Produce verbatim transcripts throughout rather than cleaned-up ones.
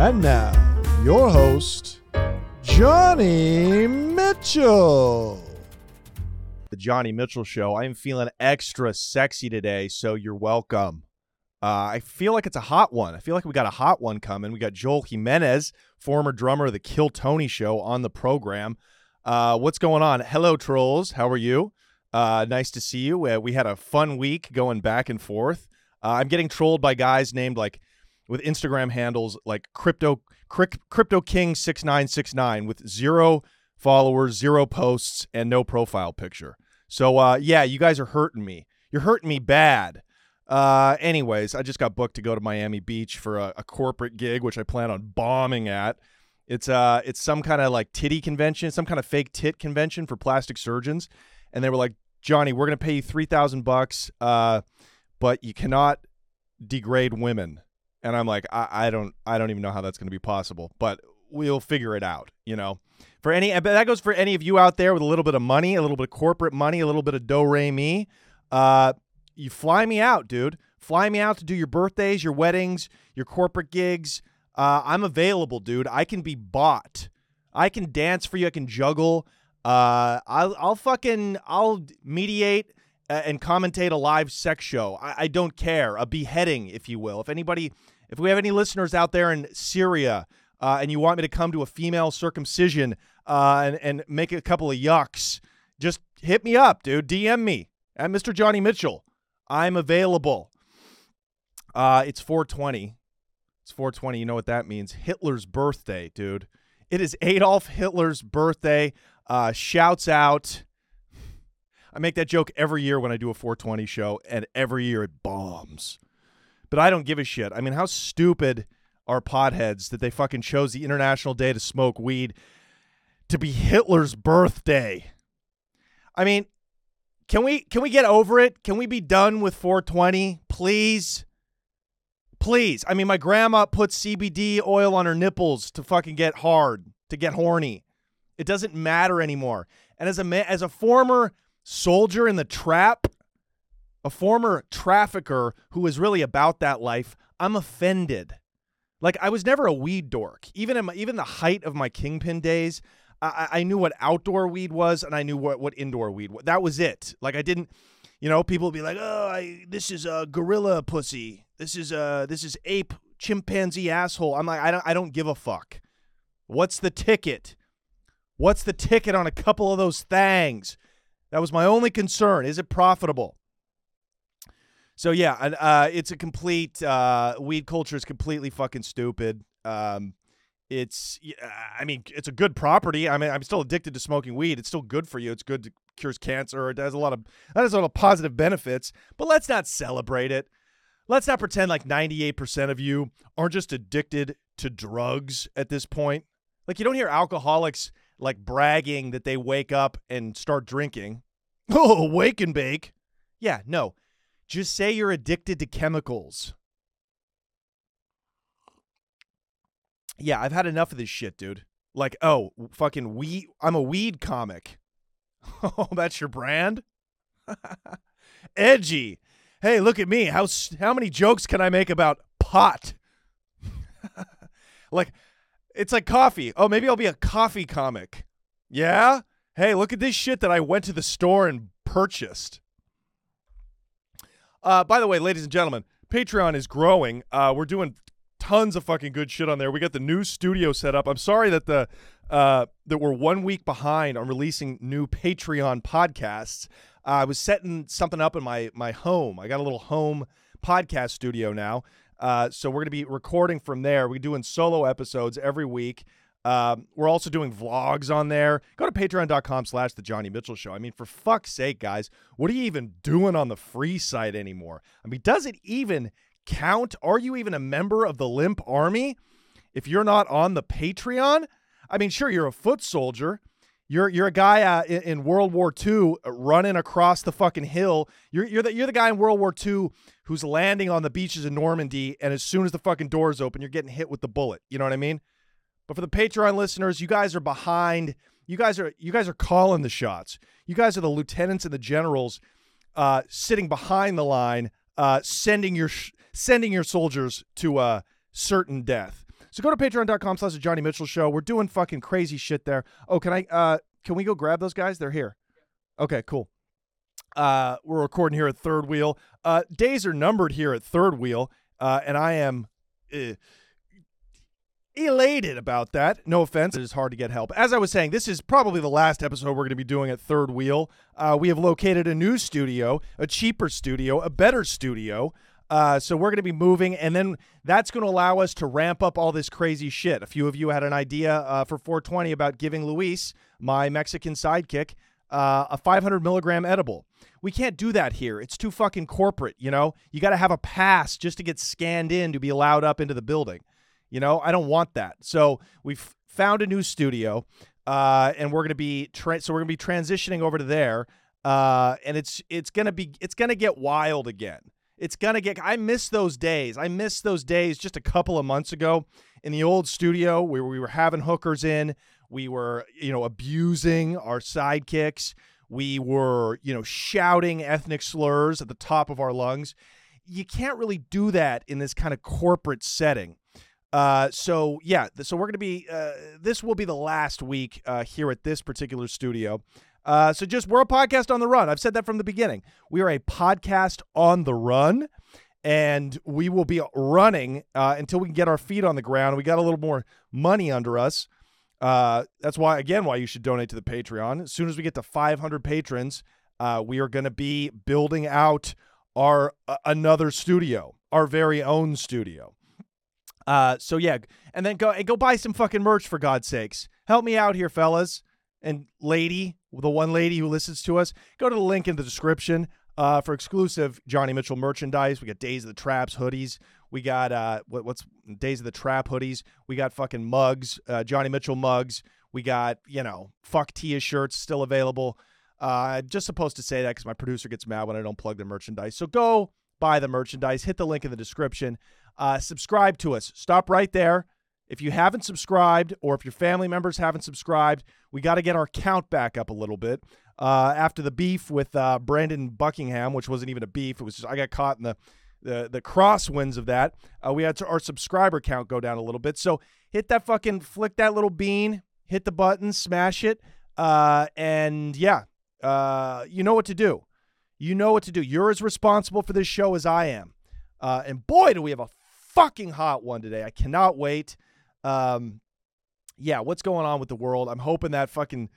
And now, your host, Johnny Mitchell. The Johnny Mitchell Show. I am feeling extra sexy today, so you're welcome. Uh, I feel like it's a hot one. I feel like we got a hot one coming. We got Joel Jimenez, former drummer of the Kill Tony show, on the program. Uh, what's going on? Hello, trolls. How are you? Uh, nice to see you. Uh, we had a fun week going back and forth. Uh, I'm getting trolled by guys named like with Instagram handles like Crypto Crypt, Crypto King six nine six nine with zero followers, zero posts, and no profile picture. So uh, yeah, you guys are hurting me. You're hurting me bad. Uh, anyways, I just got booked to go to Miami Beach for a, a corporate gig, which I plan on bombing at. It's uh, it's some kind of like titty convention, some kind of fake tit convention for plastic surgeons. And they were like, Johnny, we're going to pay you three thousand bucks, uh, but you cannot degrade women. And I'm like, I, I don't, I don't even know how that's going to be possible, but we'll figure it out. You know, for any, but that goes for any of you out there with a little bit of money, a little bit of corporate money, a little bit of do-re-mi, uh, you fly me out, dude. Fly me out to do your birthdays, your weddings, your corporate gigs. Uh, I'm available, dude. I can be bought. I can dance for you. I can juggle. Uh, I'll, I'll fucking, I'll mediate and commentate a live sex show. I, I don't care. A beheading, if you will. If anybody, if we have any listeners out there in Syria uh, and you want me to come to a female circumcision uh, and, and make a couple of yucks, just hit me up, dude. D M me at Mister Johnny Mitchell. I'm available. Uh, it's four twenty. It's four twenty. You know what that means. Hitler's birthday, dude. It is Adolf Hitler's birthday. Uh, shouts out. I make that joke every year when I do a four twenty show, and every year it bombs. But I don't give a shit. I mean, how stupid are potheads that they fucking chose the International Day to Smoke Weed to be Hitler's birthday? I mean... Can we can we get over it? Can we be done with four twenty? Please? Please. I mean, my grandma puts C B D oil on her nipples to fucking get hard, to get horny. It doesn't matter anymore. And as a man, as a former soldier in the trap, a former trafficker who is really about that life, I'm offended. Like, I was never a weed dork. Even in my, even the height of my kingpin days, I, I knew what outdoor weed was, and I knew what, what indoor weed was. That was it. Like, I didn't, you know, people would be like, oh, I, this is a gorilla pussy. This is a, this is ape chimpanzee asshole. I'm like, I don't, I don't give a fuck. What's the ticket? What's the ticket on a couple of those things? That was my only concern. Is it profitable? So, yeah, uh, it's a complete, uh, weed culture is completely fucking stupid. Um. It's, I mean, it's a good property. I mean, I'm still addicted to smoking weed. It's still good for you. It's good. It cures cancer. It has a lot of, that has a lot of positive benefits, but let's not celebrate it. Let's not pretend like ninety-eight percent of you are just addicted to drugs at this point. Like, you don't hear alcoholics like bragging that they wake up and start drinking. Oh, wake and bake. Yeah, no, just say you're addicted to chemicals. Yeah, I've had enough of this shit, dude. Like, oh, fucking weed. I'm a weed comic. Oh, that's your brand? Edgy. Hey, look at me. How how many jokes can I make about pot? Like, it's like coffee. Oh, maybe I'll be a coffee comic. Yeah? Hey, look at this shit that I went to the store and purchased. Uh, by the way, ladies and gentlemen, Patreon is growing. Uh, we're doing... tons of fucking good shit on there. We got the new studio set up. I'm sorry that the uh, that we're one week behind on releasing new Patreon podcasts. Uh, I was setting something up in my my home. I got a little home podcast studio now, uh, so we're gonna be recording from there. We're doing solo episodes every week. Um, we're also doing vlogs on there. Go to patreon dot com slash the Johnny Mitchell Show. I mean, for fuck's sake, guys, what are you even doing on the free site anymore? I mean, does it even count? Are you even a member of the Limp Army if you're not on the Patreon? I mean, sure, you're a foot soldier. You're you're a guy uh, in, in World War Two uh, running across the fucking hill. You're you're the you're the guy in World War Two who's landing on the beaches of Normandy, and as soon as the fucking doors open, you're getting hit with the bullet. You know what I mean? But for the Patreon listeners, you guys are behind. You guys are you guys are calling the shots. You guys are the lieutenants and the generals uh, sitting behind the line, uh, sending your. Sh- Sending your soldiers to a certain death. So go to patreon dot com slash the Johnny Mitchell Show. We're doing fucking crazy shit there. Oh, can I? Uh, can we go grab those guys? They're here. Okay, cool. Uh, we're recording here at Third Wheel. Uh, days are numbered here at Third Wheel, uh, and I am uh, elated about that. No offense, it is hard to get help. As I was saying, this is probably the last episode we're going to be doing at Third Wheel. Uh, we have located a new studio, a cheaper studio, a better studio. Uh, so we're going to be moving, and then that's going to allow us to ramp up all this crazy shit. A few of you had an idea uh, for four twenty about giving Luis, my Mexican sidekick, uh, a five hundred milligram edible. We can't do that here. It's too fucking corporate, you know? You got to have a pass just to get scanned in to be allowed up into the building. You know, I don't want that. So we've found a new studio, uh, and we're going to be tra- so we're going to be transitioning over to there, uh, and it's it's going to be it's going to get wild again. It's going to get, I miss those days. I miss those days just a couple of months ago in the old studio where we were having hookers in. We were, you know, abusing our sidekicks. We were, you know, shouting ethnic slurs at the top of our lungs. You can't really do that in this kind of corporate setting. Uh, so, yeah, so we're going to be, uh, this will be the last week uh, here at this particular studio. Uh, so just, we're a podcast on the run. I've said that from the beginning. We are a podcast on the run, and we will be running uh, until we can get our feet on the ground. We got a little more money under us. Uh, that's why, again, why you should donate to the Patreon. As soon as we get to five hundred patrons, uh, we are going to be building out our uh, another studio, our very own studio. Uh, so, yeah, and then go and go buy some fucking merch, for God's sakes. Help me out here, fellas. And lady, the one lady who listens to us, go to the link in the description uh, for exclusive Johnny Mitchell merchandise. We got Days of the Traps hoodies. We got uh, what, what's Days of the Trap hoodies. We got fucking mugs, uh, Johnny Mitchell mugs. We got, you know, fuck Tia shirts still available. Uh, I'm just supposed to say that because my producer gets mad when I don't plug the merchandise. So go buy the merchandise. Hit the link in the description. Uh, subscribe to us. Stop right there. If you haven't subscribed, or if your family members haven't subscribed, we got to get our count back up a little bit. Uh, after the beef with uh, Brandon Buckingham, which wasn't even a beef, it was just I got caught in the the, the crosswinds of that. Uh, we had to, our subscriber count go down a little bit. So hit that fucking, flick that little bean, hit the button, smash it, uh, and yeah, uh, you know what to do. You know what to do. You're as responsible for this show as I am, uh, and boy, do we have a fucking hot one today. I cannot wait. Um, yeah, what's going on with the world? I'm hoping that fucking,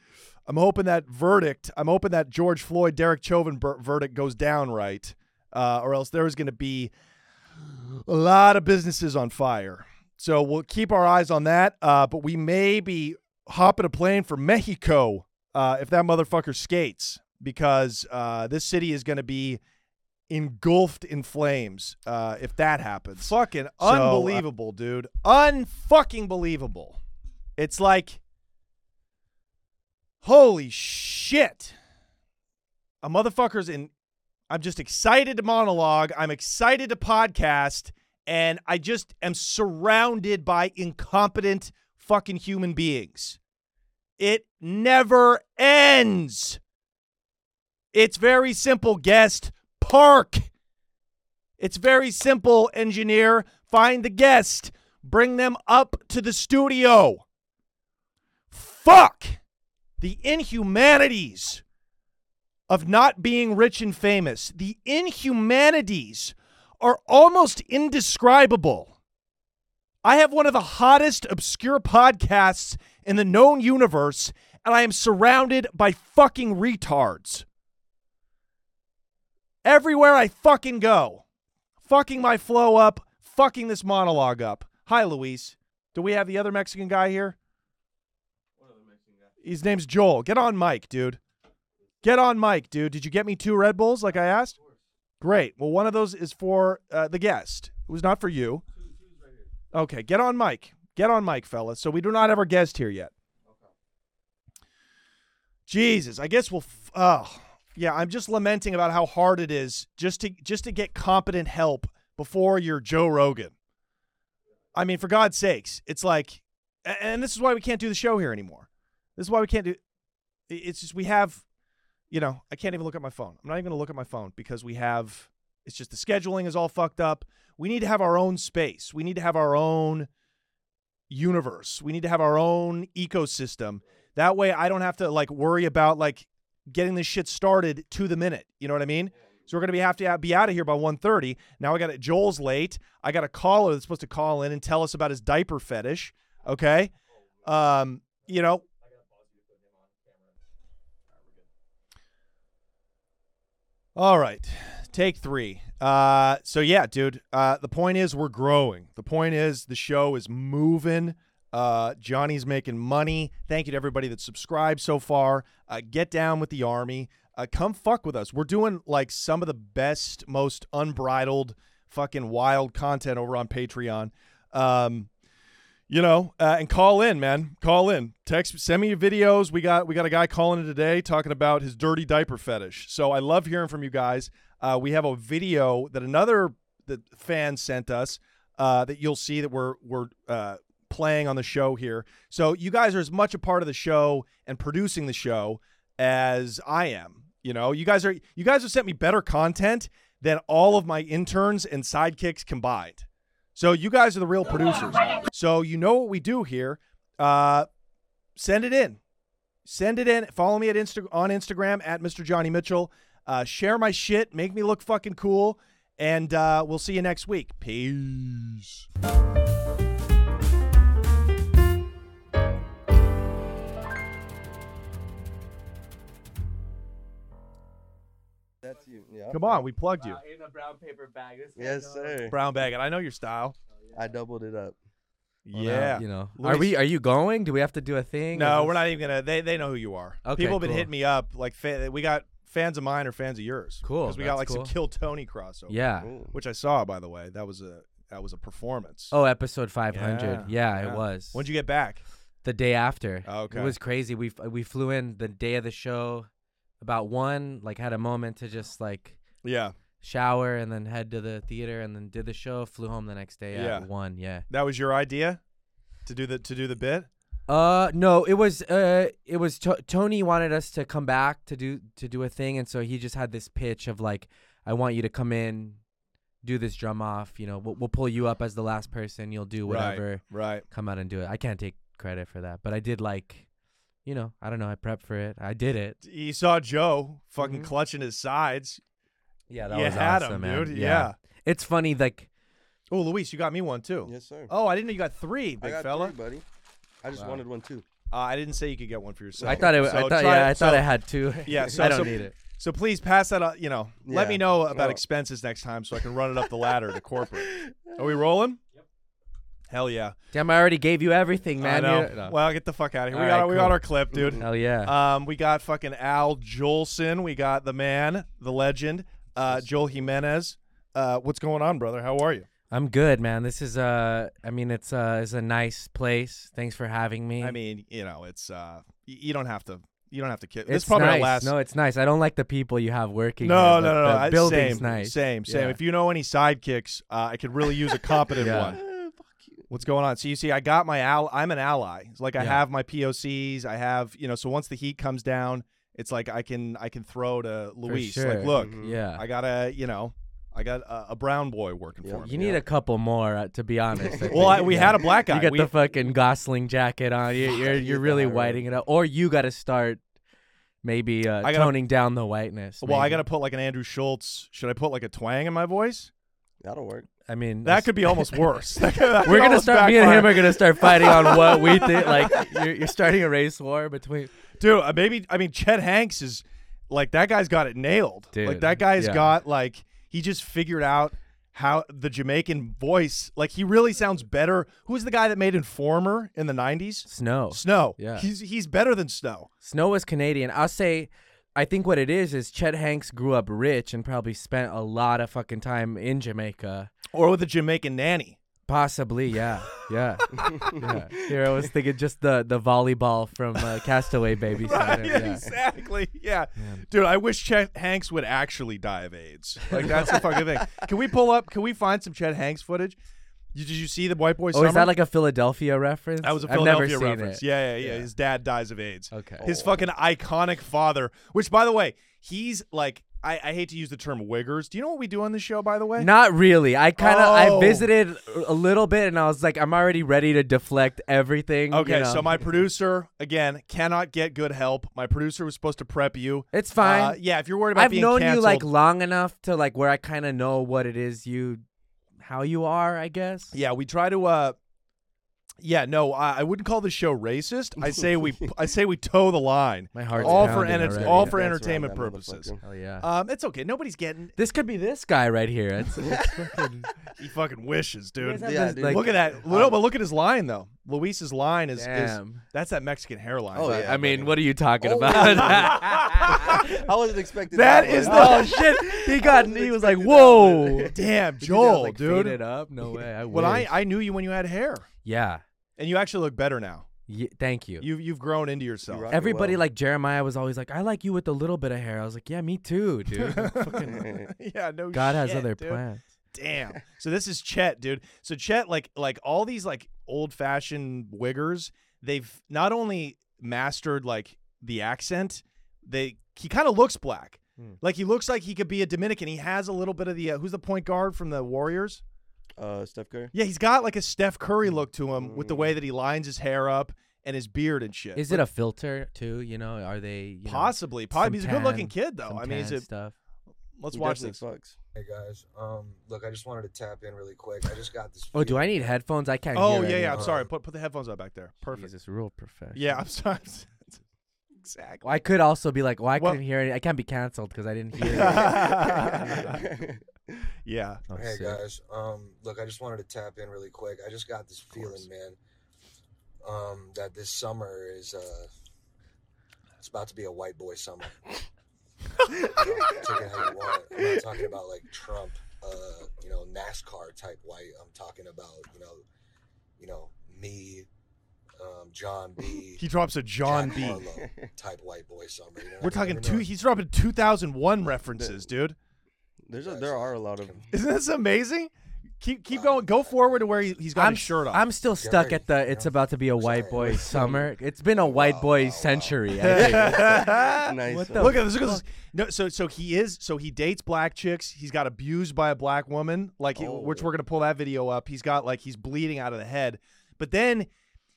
I'm hoping that verdict, I'm hoping that George Floyd, Derek Chauvin ber- verdict goes down right, uh, or else there is going to be a lot of businesses on fire. So we'll keep our eyes on that, uh, but we may be hopping a plane for Mexico uh, if that motherfucker skates, because uh, this city is going to be engulfed in flames uh, if that happens. Fucking unbelievable, so, uh, dude. Unfucking believable. It's like, holy shit. A motherfucker's in, I'm just excited to monologue. I'm excited to podcast. And I just am surrounded by incompetent fucking human beings. It never ends. It's very simple, guest. Park. It's very simple, engineer. Find the guest. Bring them up to the studio. Fuck the inhumanities of not being rich and famous. The inhumanities are almost indescribable. I have one of the hottest obscure podcasts in the known universe, and I am surrounded by fucking retards. Everywhere I fucking go. Fucking my flow up. Fucking this monologue up. Hi, Luis. Do we have the other Mexican guy here? What other Mexican guy? His name's Joel. Get on mic, dude. Get on mic, dude. Did you get me two Red Bulls like I asked? Great. Well, one of those is for uh, the guest. It was not for you. Okay, get on mic. Get on mic, fellas. So we do not have our guest here yet. Okay. Jesus, I guess we'll... F- oh... Yeah, I'm just lamenting about how hard it is just to just to get competent help before you're Joe Rogan. I mean, for God's sakes, it's like, and this is why we can't do the show here anymore. This is why we can't do, it's just we have, you know, I can't even look at my phone. I'm not even going to look at my phone because we have, it's just the scheduling is all fucked up. We need to have our own space. We need to have our own universe. We need to have our own ecosystem. That way I don't have to like worry about like getting this shit started to the minute. You know what I mean? So we're going to be have to be out of here by one thirty. Now I got it. Joel's late. I got a caller that's supposed to call in and tell us about his diaper fetish. Okay. Um, you know, all right. Take three. Uh, so yeah, dude, uh, the point is we're growing. The point is the show is moving. Uh, Johnny's making money. Thank you to everybody that subscribed so far. Uh, get down with the army. Uh, come fuck with us. We're doing like some of the best, most unbridled fucking wild content over on Patreon. Um, you know, uh, and call in, man, call in, text, send me your videos. We got, we got a guy calling in today talking about his dirty diaper fetish. So I love hearing from you guys. Uh, we have a video that another that fan sent us, uh, that you'll see that we're, we're, uh, playing on the show here. So you guys are as much a part of the show and producing the show as I am. You know, you guys are, you guys have sent me better content than all of my interns and sidekicks combined. So you guys are the real producers. So you know what we do here. Uh, send it in, send it in. Follow me at Insta on Instagram at Mister Johnny Mitchell. Uh, share my shit, make me look fucking cool. And, uh, we'll see you next week. Peace. That's you. Yeah. Come on, we plugged you. Uh, in a brown paper bag. This yes, sir. Brown bag, and I know your style. Oh, yeah. I doubled it up. Well, yeah. Now, you know, Luis, are we? Are you going? Do we have to do a thing? No, we're not even gonna. They they know who you are. Okay, people have cool. been hitting me up. Like fa- we got fans of mine or fans of yours. Cool. Because we got like cool. some Kill Tony crossover. Yeah. Cool. Which I saw, by the way. That was a that was a performance. Oh, episode five hundred. Yeah, yeah, yeah. It was. When'd you get back? The day after. Oh, okay. It was crazy. We we flew in the day of the show. About one, like had a moment to just like yeah shower and then head to the theater and then did the show. Flew home the next day yeah. at one. Yeah, that was your idea to do the to do the bit. Uh, no, it was uh, it was to- Tony wanted us to come back to do to do a thing, and so he just had this pitch of like, I want you to come in, do this drum off. You know, we'll, we'll pull you up as the last person. You'll do whatever. Right, right. Come out and do it. I can't take credit for that, but I did like. You know, I don't know. I prepped for it. I did it. You saw Joe fucking mm-hmm. clutching his sides. Yeah, that you was had awesome, him, man. Dude. Yeah. yeah. It's funny, like. Oh, Luis, you got me one, too. Yes, sir. Oh, I didn't know you got three, big I got fella. Three, buddy. I just wow. wanted one, too. Uh, I didn't say you could get one for yourself. I thought it, so I thought, yeah, it, I, thought so, I had two. Yeah, so I don't so, need it. So please pass that on. You know, yeah. let me know about well. expenses next time so I can run it up the ladder to corporate. Are we rolling? Hell yeah. Damn, I already gave you everything, man. I know. No. Well, get the fuck out of here. All we got right, our, cool. we got our clip, dude. Hell yeah. Um, we got fucking Al Jolson. We got the man, the legend, uh, Joel Jimenez. Uh, what's going on, brother? How are you? I'm good, man. This is, uh, I mean, it's, uh, it's a nice place. Thanks for having me. I mean, you know, it's, uh, you don't have to. You don't have to kid. It's this probably nice. Last. No, it's nice. I don't like the people you have working. No, here, no, no, no. The building's same, nice. Same, same. Yeah. If you know any sidekicks, uh, I could really use a competent yeah. one. What's going on? So you see, I got my al. I'm an ally. It's like I yeah. have my P O Cs. I have, you know. So once the heat comes down, it's like I can, I can throw to Luis. Sure. Like, look, mm-hmm. yeah, I got a, you know, I got a, a brown boy working yeah. for me. You need yeah. a couple more, uh, to be honest. I well, I, we yeah. had a black guy. You got we, the fucking Gosling jacket on. You, you're, you're really whiting it up, or you got to start. Maybe uh, gotta, toning down the whiteness. Well, maybe. I got to put like an Andrew Schultz. Should I put like a twang in my voice? That'll work. I mean, that could be almost worse. That could, that we're gonna start. Me and him are gonna start fighting on what we think. Like you're, you're starting a race war between. Dude, uh, maybe I mean Chet Hanks is like that guy's got it nailed. Dude, like that guy's yeah. got like he just figured out how the Jamaican voice. Like he really sounds better. Who's the guy that made Informer in the nineties? Snow. Snow. Yeah. He's he's better than Snow. Snow was Canadian. I'll say. I think what it is is Chet Hanks grew up rich and probably spent a lot of fucking time in Jamaica. Or with a Jamaican nanny. Possibly, yeah. Yeah. yeah. Here I was thinking just the, the volleyball from uh, Castaway Baby. Right, yeah. Exactly, yeah. Man. Dude, I wish Chet Hanks would actually die of AIDS. Like, that's the fucking thing. Can we pull up, can we find some Chet Hanks footage? Did you see the White Boy oh, Summer? Oh, is that like a Philadelphia reference? That was a Philadelphia reference. Yeah, yeah, yeah, yeah. His dad dies of AIDS. Okay. His oh. fucking iconic father, which, by the way, he's like I, I hate to use the term wiggers. Do you know what we do on this show, by the way? Not really. I kind of oh. I visited a little bit, and I was like, I'm already ready to deflect everything. Okay, you know? So my producer, again, cannot get good help. My producer was supposed to prep you. It's fine. Uh, yeah, if you're worried about I've being canceled. I've known you like long enough to like where I kind of know what it is you, how you are, I guess. Yeah, we try to. Uh, yeah, no, I, I wouldn't call this show racist. I say we, I say we toe the line. My heart's all for en- already, all yeah. for That's entertainment purposes. Oh yeah, um, it's okay. Nobody's getting this. Could be this guy right here. It's, it's fucking... He fucking wishes, dude. Yeah, this, dude. Like, look at that. No, um, but look at his line though. Luis's line is, is that's that Mexican hairline. Oh yeah, I mean, what are you talking oh, about? I wasn't expecting that. That is the oh shit. He got he was like, whoa, damn, Joel, like, dude. It up? No way. I but I I knew you when you had hair. Yeah. And you actually look better now. Yeah, thank you. You've, you've grown into yourself. You Everybody well. Like Jeremiah was always like, I like you with a little bit of hair. I was like, yeah, me too, dude. yeah, no God shit, has other dude. Plans. Damn. So this is Chet, dude. So Chet, like like all these like old-fashioned wiggers, they've not only mastered like the accent, they he kind of looks black. Mm. Like he looks like he could be a Dominican. He has a little bit of the, uh, who's the point guard from the Warriors? Uh, Steph Curry? Yeah, he's got like a Steph Curry look to him mm-hmm. with the way that he lines his hair up and his beard and shit. Is like, it a filter too? You know, are they you possibly? Know, probably. He's tan, a good-looking kid though. I mean, is it? Stuff. Let's he watch this. Sucks. Hey guys, um, look, I just wanted to tap in really quick. I just got this. Feeling. Oh, do I need headphones? I can't. Oh hear yeah, yeah. Anymore. I'm sorry. Put put the headphones on back there. Perfect. This real professional. Yeah, I'm sorry. Exactly. Well, I could also be like, well, I well, couldn't hear it. I can't be canceled because I didn't hear. it. Yeah. Oh, hey sick. Guys, um, look, I just wanted to tap in really quick. I just got this feeling, man, um, that this summer is uh, it's about to be a white boy summer. You know, take it how you want. I'm not talking about like Trump, uh, you know, NASCAR type white. I'm talking about you know, you know, me. Um, John B. He drops a John Jack B. Harlow type white boy summer. You know We're talking two. He's dropping two thousand one references, there, dude. There's a, there are a lot of. Isn't this amazing? Keep keep um, going. Go forward to where he, he's got I'm, his shirt on. I'm still stuck ready, at the. It's you know, about to be a white boy summer. It's been a white wow, boy wow, century. Wow. I think. Nice. What the look at this. Look at this. No, so so he is. So he dates black chicks. He's got abused by a black woman. Like oh. it, which we're gonna pull that video up. He's got like he's bleeding out of the head, but then.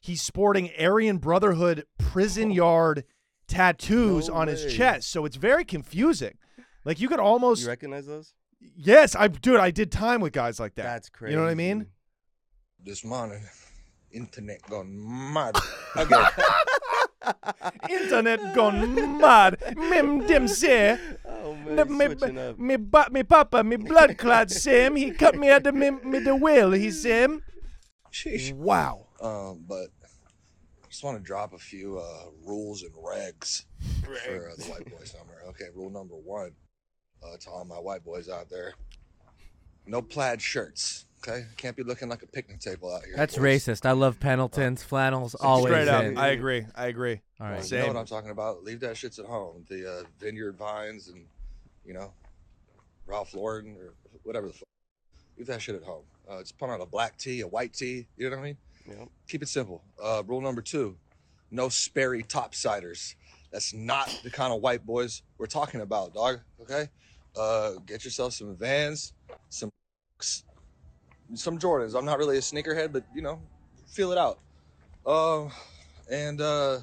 He's sporting Aryan Brotherhood prison yard tattoos no on way. His chest, so it's very confusing. Like you could almost you recognize those. Yes, I dude, I did time with guys like that. That's crazy. You know what I mean? This morning, internet gone mad. Okay. Internet gone mad. Mem dem say. Oh man, me, switching me, up. Me, ba- me papa, me blood clot Sam. He cut me out of me, me the will. He Sam. Sheesh. Wow. Um, but I just want to drop a few uh, rules and regs, regs. for uh, the white boy summer. Okay, rule number one uh, to all my white boys out there: no plaid shirts. Okay, can't be looking like a picnic table out here. That's racist. I love Pendletons, uh, flannels, always. Straight up, in. I agree. I agree. All right, you know what I'm talking about. Leave that shits at home. The uh, Vineyard Vines and you know Ralph Lauren or whatever the fuck. Leave that shit at home. Uh, just put on a black tee, a white tee. You know what I mean? Yep. Keep it simple. Uh, rule number two, no Sperry topsiders. That's not the kind of white boys we're talking about, dog. Okay? Uh, get yourself some Vans, some some Jordans. I'm not really a sneakerhead, but, you know, feel it out. Uh, and uh,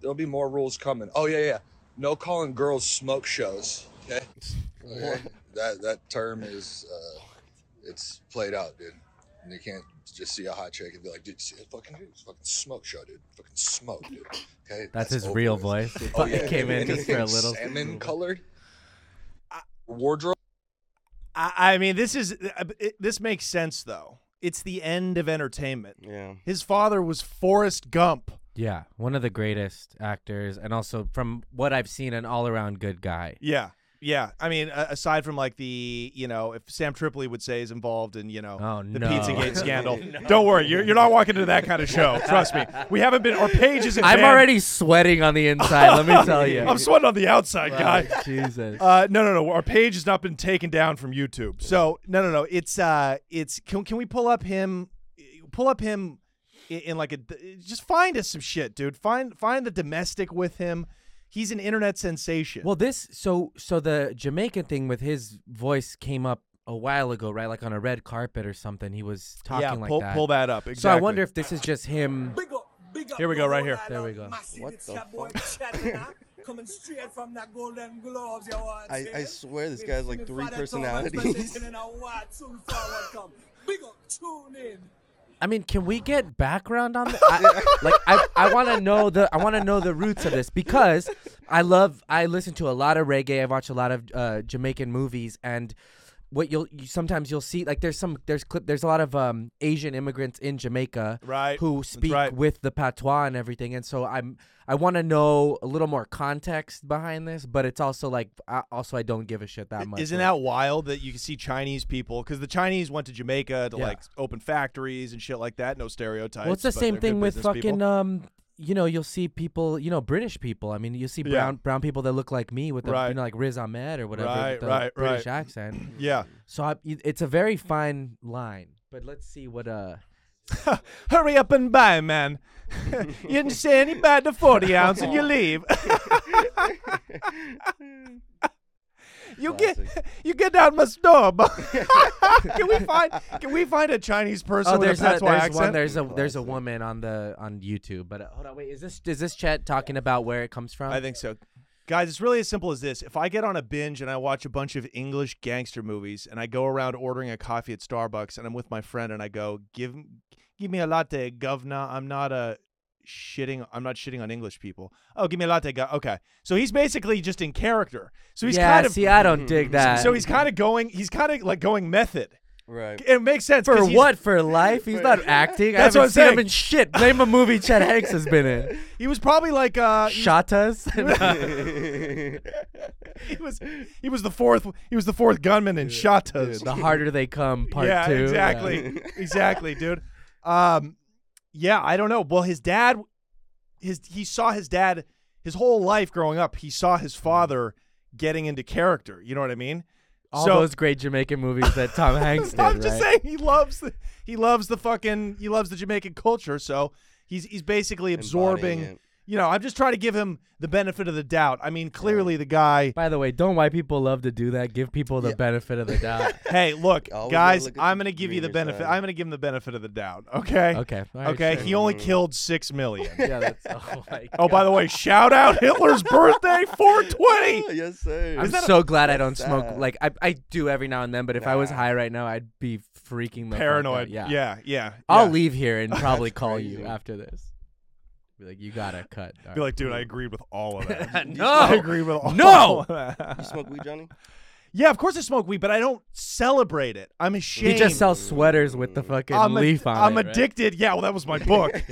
there'll be more rules coming. Oh, yeah, yeah. No calling girls smoke shows. Okay? Okay. That, that term is, uh, it's played out, dude. And you can't just see a hot chick and be like, dude, see that fucking dude? It's fucking smoke show, dude. Fucking smoke, dude. Okay, that's, that's his real voice. It oh, yeah. came in just for a little. Salmon colored I, wardrobe. I, I mean, this is it, this makes sense though. It's the end of entertainment. Yeah. His father was Forrest Gump. Yeah, one of the greatest actors, and also from what I've seen, an all-around good guy. Yeah. Yeah, I mean, aside from like the, you know, if Sam Tripoli would say is involved in, you know, oh, the no. Pizzagate scandal. No. Don't worry, you're, you're not walking into that kind of show. Trust me. We haven't been, our page is in I'm band. Already sweating on the inside, let me tell you. I'm sweating on the outside, wow, guy. Jesus. Uh, no, no, no, our page has not been taken down from YouTube. So, no, no, no, it's, uh, it's. Can, can we pull up him, pull up him in, in like a, just find us some shit, dude. Find, find the domestic with him. He's an internet sensation. Well, this so so the Jamaican thing with his voice came up a while ago, right? Like on a red carpet or something. He was talking yeah, like pull, that. Yeah, pull that up. Exactly. So I wonder if this is just him. Big up, big up, here we go, right here. There we go. What the fuck? Coming straight from that Golden Globes, you know what I'm saying? I, I swear this guy's like three personalities. I mean, can we get background on that? I, like, I I want to know the I want to know the roots of this, because I love I listen to a lot of reggae. I watch a lot of uh, Jamaican movies, and what you'll you, sometimes you'll see like there's some there's clip there's a lot of um, Asian immigrants in Jamaica, right, who speak right. with the patois and everything, and so I'm I want to know a little more context behind this, but it's also like I, also I don't give a shit that much. Isn't right? that wild that you can see Chinese people, because the Chinese went to Jamaica to yeah. like open factories and shit like that, no stereotypes. Well, it's the same thing with fucking people. um you know, you'll see people, you know, British people. I mean, you see brown yeah. brown people that look like me with, the, right. you know, like Riz Ahmed or whatever, right, with the right, British right. accent. Yeah. So I, it's a very fine line. But let's see what... uh. Hurry up and buy, man. You didn't say any bad to forty ounce and you leave. You Classic. get you get out my store. Can we find can we find a Chinese person? Oh, there's with a, a there's accent? one there's a there's a woman on the on YouTube. But uh, hold on, wait, is this is this Chet talking about where it comes from? I think so, guys. It's really as simple as this. If I get on a binge and I watch a bunch of English gangster movies and I go around ordering a coffee at Starbucks and I'm with my friend and I go, give give me a latte, governor. I'm not a shitting I'm not shitting on English people. Oh, give me a latte, guy. Okay, so he's basically just in character, so he's yeah, kind of see I don't dig that. So he's kind of going he's kind of like going method, right? It makes sense for what for life. He's not acting. That's I haven't what I'm seen saying. Him in shit. Blame a movie Chet Hanks has been in. He was probably like uh Shatas. he was he was the fourth he was the fourth gunman in Shatas, dude, the harder they come part yeah, two exactly. yeah exactly exactly dude um Yeah, I don't know. Well, his dad, his he saw his dad his whole life growing up. He saw his father getting into character. You know what I mean? All so, those great Jamaican movies that Tom Hanks did. I'm right? just saying he loves the, he loves the fucking he loves the Jamaican culture. So he's he's basically absorbing. You know, I'm just trying to give him the benefit of the doubt. I mean, clearly yeah. the guy. By the way, don't white people love to do that? Give people the yeah. benefit of the doubt. Hey, look, Always guys, look I'm going to give you the benefit. Side. I'm going to give him the benefit of the doubt. Okay. Okay. Right, okay. Sure. He only killed six million. Yeah. That's, oh, my God. Oh, by the way, shout out Hitler's birthday, four twenty. Yes, sir. I'm so a, glad I don't sad. smoke. Like I, I do every now and then, but if nah. I was high right now, I'd be freaking paranoid. Yeah. yeah. Yeah. Yeah. I'll leave here and probably call crazy. you after this. Be like, you gotta cut. Be right. like, dude, I agreed with all of that. no, I agreed with all, no! all of that. You smoke weed, Johnny? Yeah, of course I smoke weed, but I don't celebrate it. I'm ashamed. He just sells sweaters with the fucking I'm a, leaf on I'm it. I'm addicted. Right? Yeah, well, that was my book.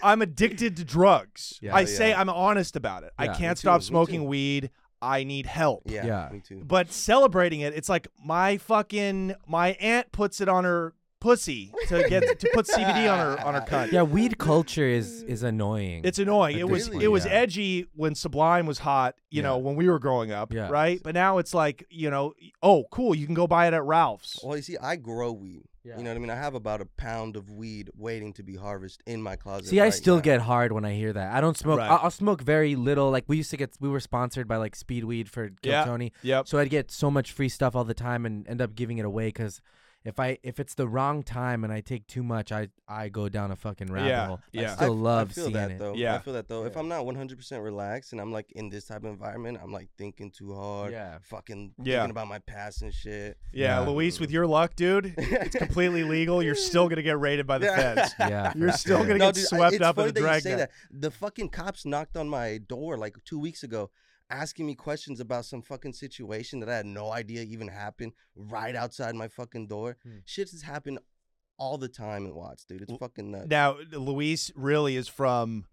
I'm addicted to drugs. Yeah, I yeah. say I'm honest about it. Yeah, I can't stop smoking weed. I need help. Yeah, yeah, me too. But celebrating it, it's like my fucking my aunt puts it on her pussy to get to put C B D on her on her cunt. Yeah, weed culture is is annoying. It's annoying. It was point, it was yeah. edgy when Sublime was hot, you yeah. know, when we were growing up, yeah. right? But now it's like, you know, oh, cool, you can go buy it at Ralph's. Well, you see, I grow weed. Yeah. You know what I mean? I have about a pound of weed waiting to be harvested in my closet. See, right I still now. get hard when I hear that. I don't smoke. Right. I'll, I'll smoke very little. Like we used to get, we were sponsored by like Speed Weed for Kill yeah. Tony. Yep. So I'd get so much free stuff all the time and end up giving it away because. If I if it's the wrong time and I take too much, I, I go down a fucking rabbit yeah, hole. Yeah. I still I, love I feel seeing that, it. Though. Yeah. I feel that, though. Yeah. If I'm not one hundred percent relaxed and I'm, like, in this type of environment, I'm, like, thinking too hard, yeah. fucking yeah. thinking about my past and shit. Yeah, yeah, Luis, with your luck, dude, it's completely legal. You're still going to get raided by the feds. yeah, You're still going to no, get dude, swept I, up in the drag net. That. The fucking cops knocked on my door, like, two weeks ago. Asking me questions about some fucking situation that I had no idea even happened right outside my fucking door. Hmm. Shit's just happened all the time in Watts, dude. It's fucking nuts. Now, Luis really is from,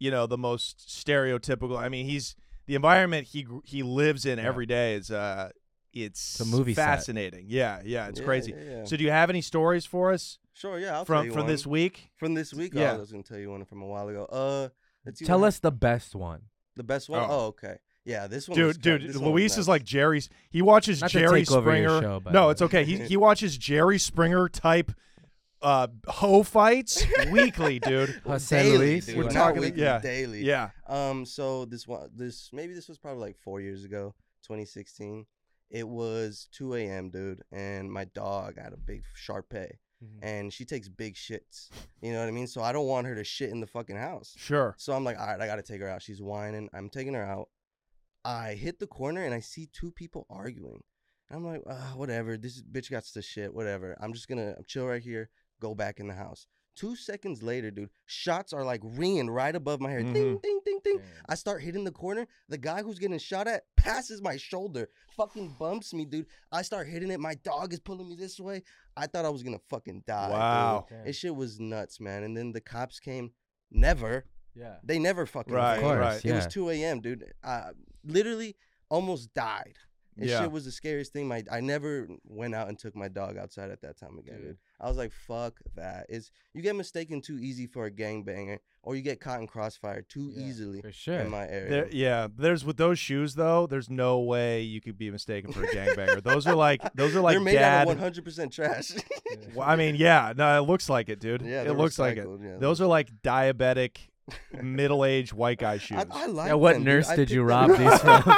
you know, the most stereotypical. I mean, he's the environment he he lives in yeah. every day is uh, it's, it's a movie fascinating. Set. Yeah, yeah, it's yeah, crazy. Yeah, yeah. So, do you have any stories for us? Sure, yeah. I'll from tell you from one. this week. From this week. Yeah, oh, I was gonna tell you one from a while ago. Uh, let's tell us the best one. The best one. Oh, oh okay. Yeah, this one. Dude, dude, this Luis one is like Jerry. He watches Not Jerry Springer. Show, no, it's okay. He he watches Jerry Springer type uh, hoe fights weekly, dude. daily, dude. We're Not talking weekly, yeah. daily. Yeah. Um. So this one, this maybe this was probably like four years ago, twenty sixteen. It was two a.m., dude, and my dog had a big Shar Pei. Mm-hmm. And she takes big shits, you know what I mean? So I don't want her to shit in the fucking house. Sure. So I'm like, all right, I got to take her out. She's whining. I'm taking her out. I hit the corner and I see two people arguing. And I'm like, oh, whatever. This bitch got to shit, whatever. I'm just going to chill right here, go back in the house. Two seconds later, dude, shots are like ringing right above my hair. Mm-hmm. Ding, ding, ding, ding. Damn. I start hitting the corner. The guy who's getting shot at passes my shoulder, fucking bumps me, dude. I start hitting it. My dog is pulling me this way. I thought I was going to fucking die. Wow. This shit was nuts, man. And then the cops came. Never. Yeah. They never fucking right, came. Right. It yeah. was two a.m., dude. I literally almost died. This yeah. shit was the scariest thing. My I never went out and took my dog outside at that time again, dude. dude. I was like, fuck that. It's, you get mistaken too easy for a gangbanger, or you get caught in crossfire too yeah, easily for sure. in my area. There, yeah, there's with those shoes though. There's no way you could be mistaken for a gangbanger. Those are like those are like they're made dad. out of one hundred percent trash. Well, I mean, yeah, no, it looks like it, dude. Yeah, it looks like it. Yeah, those are like diabetic, middle-aged white guy shoes. I, I like. Yeah, what them, nurse dude. did you rob these from?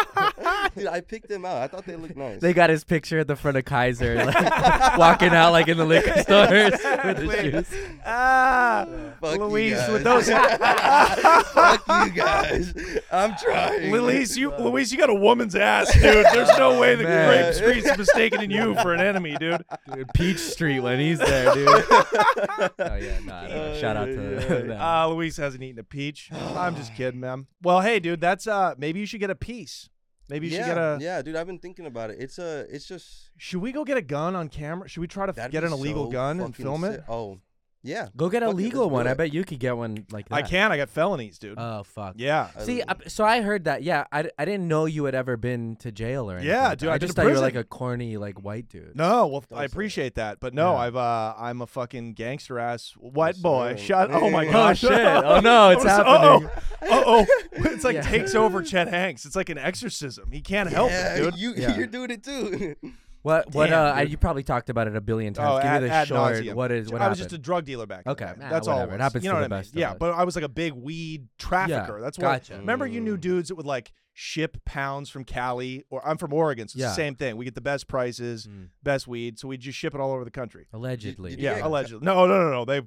Dude, I picked them out. I thought they looked nice. They got his picture at the front of Kaiser, like, walking out like in the liquor stores with his shoes. Ah, fuck Luis, you with those. Fuck you guys. I'm trying. Luis, you, Luis, you got a woman's ass, dude. There's no way the Grape Street's mistaken in you for an enemy, dude. Dude, Peach Street when he's there, dude. Oh yeah, nah. Uh, shout out to. Yeah. Uh, Luis hasn't eaten a peach. I'm just kidding, man. Well, hey, dude, that's uh, maybe you should get a piece. Maybe you yeah, should get a yeah, dude. I've been thinking about it. It's a, it's just. Should we go get a gun on camera? Should we try to get an illegal so gun and film it? Si- oh, yeah. Go get a legal one. I bet you could get one like that. I can. I got felonies, dude. Oh fuck. Yeah. See, I, so I heard that. Yeah, I, I didn't know you had ever been to jail or anything. Yeah, like dude. I, I just thought prison. you were like a corny like white dude. No, well, Don't I appreciate that, but no, yeah. I've uh, I'm a fucking gangster ass white I'm boy. Sorry. Shut. Oh my gosh. Oh shit. Oh no, it's happening. Uh oh, it's like yeah. takes over Chet Hanks. It's like an exorcism. He can't yeah, help it, dude. You, yeah. You're doing it too. What? Damn, what? Uh, I, you probably talked about it a billion times. Oh, Give ad, me the short. Nauseam. What is? What I happened? was just a drug dealer back then. Okay, nah, that's whatever. all. It happens. You know to what the I mean? Best yeah, but I was like a big weed trafficker. Yeah, that's why. Gotcha. Remember, you knew dudes that would like ship pounds from Cali, or I'm from Oregon, so it's yeah. the same thing. We get the best prices, mm. best weed, so we just ship it all over the country. Allegedly. Did, did yeah, allegedly. No, no, no, no. They.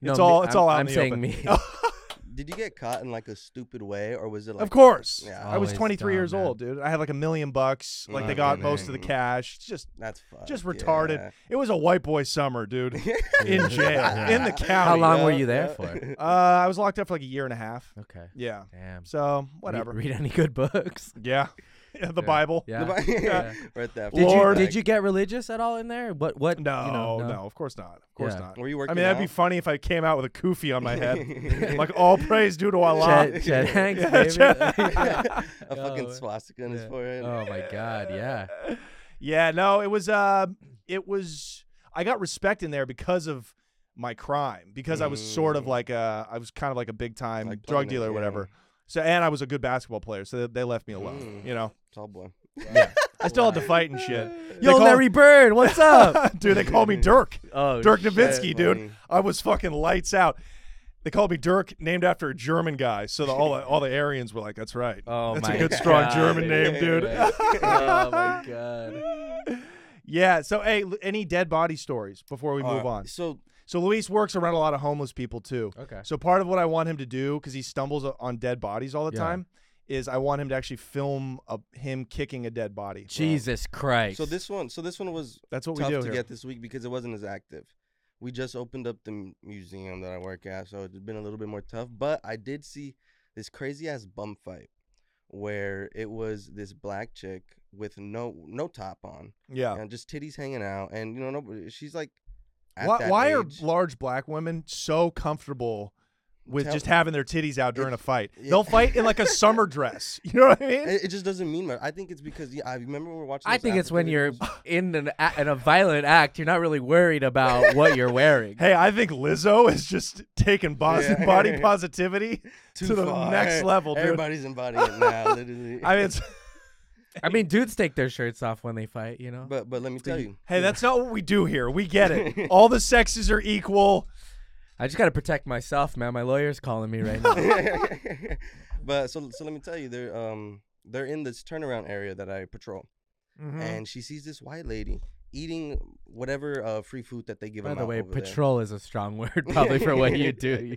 No, it's all. It's all out in the open. I'm saying me. Did you get caught in like a stupid way, or was it like? Of course, yeah. I was twenty-three dumb, years man. old, dude. I had like a million bucks. Like mm-hmm. they got most of the cash. It's just that's fucked, just retarded. Yeah. It was a white boy summer, dude. In jail, in the county. How long yeah. were you there for? Uh, I was locked up for like a year and a half. Okay. Yeah. Damn. So whatever. Read, read any good books? Yeah. Yeah, the yeah. Bible. Yeah. The Bible. yeah. Right there. Did Lord. you did you get religious at all in there? What what No, you know, no. no, of course not. Of course yeah. not. Were you working I mean, out? That'd be funny if I came out with a kufi on my head. Like all praise due to Allah. Chet, Chet Hanks, baby. Chet- yeah. A fucking swastika on yeah. his forehead. Oh my god, yeah. Yeah, no, it was uh it was I got respect in there because of my crime, because mm. I was sort of like a I was kind of like a big time like drug dealer or whatever. Yeah. So and I was a good basketball player, so they left me alone. Mm. You know, tall boy. Wow. Yeah, I still wow. had to fight and shit. Yo, call... Larry Bird, what's up, dude? They called me Dirk. Oh, Dirk Nowitzki, dude. Funny. I was fucking lights out. They called me Dirk, named after a German guy. So the, all the, all the Aryans were like, "That's right. Oh, that's my a good, god. strong German name, dude." Oh my god. Yeah. So, hey, any dead body stories before we uh, move on? So. So Luis works around a lot of homeless people too. Okay. So part of what I want him to do, because he stumbles on dead bodies all the yeah. time, is I want him to actually film a, him kicking a dead body. Jesus wow. Christ. So this one, so this one was That's what tough we do to here. get this week because it wasn't as active. We just opened up the museum that I work at, so it's been a little bit more tough. But I did see this crazy ass bum fight where it was this black chick with no no top on, yeah, and just titties hanging out, and you know, nobody, she's like. Why, why are large black women so comfortable with Tell just me. having their titties out during it, a fight? Yeah. They'll fight in like a summer dress. You know what I mean? It, it just doesn't mean much. I think it's because yeah, I remember we were watching. I think African it's when videos. you're in an a- in a violent act, you're not really worried about what you're wearing. Hey, I think Lizzo is just taking bos- yeah. body positivity Too to far. the next level, dude. Everybody's embodying it now, literally. I mean, it's I mean, dudes take their shirts off when they fight, you know? But but let me tell you. Hey, yeah. That's not what we do here. We get it. All the sexes are equal. I just got to protect myself, man. My lawyer's calling me right now. But so so let me tell you, they're um they're in this turnaround area that I patrol. Mm-hmm. And she sees this white lady eating whatever uh, free food that they give them out. By the way, patrol there. Is a strong word probably for what you do.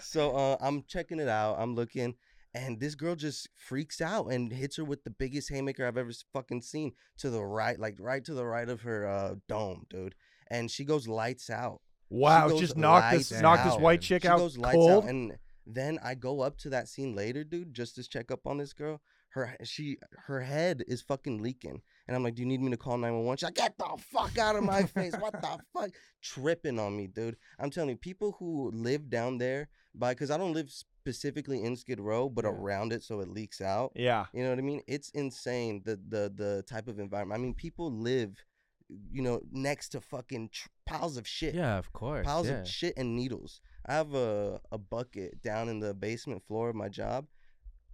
So uh, I'm checking it out. I'm looking. And this girl just freaks out and hits her with the biggest haymaker I've ever fucking seen to the right, like right to the right of her uh, dome, dude. And she goes lights out. Wow, just knocked this knocked this white chick out cold. She goes lights out. And then I go up to that scene later, dude, just to check up on this girl. Her she her head is fucking leaking. And I'm like, do you need me to call nine one one? She's like, get the fuck out of my face. What the fuck? Tripping on me, dude. I'm telling you, people who live down there, by because I don't live specifically in Skid Row, but yeah. around it so it leaks out. Yeah. You know what I mean? It's insane, the the the type of environment. I mean, people live, you know, next to fucking tr- piles of shit. Yeah, of course. Piles yeah. of shit and needles. I have a, a bucket down in the basement floor of my job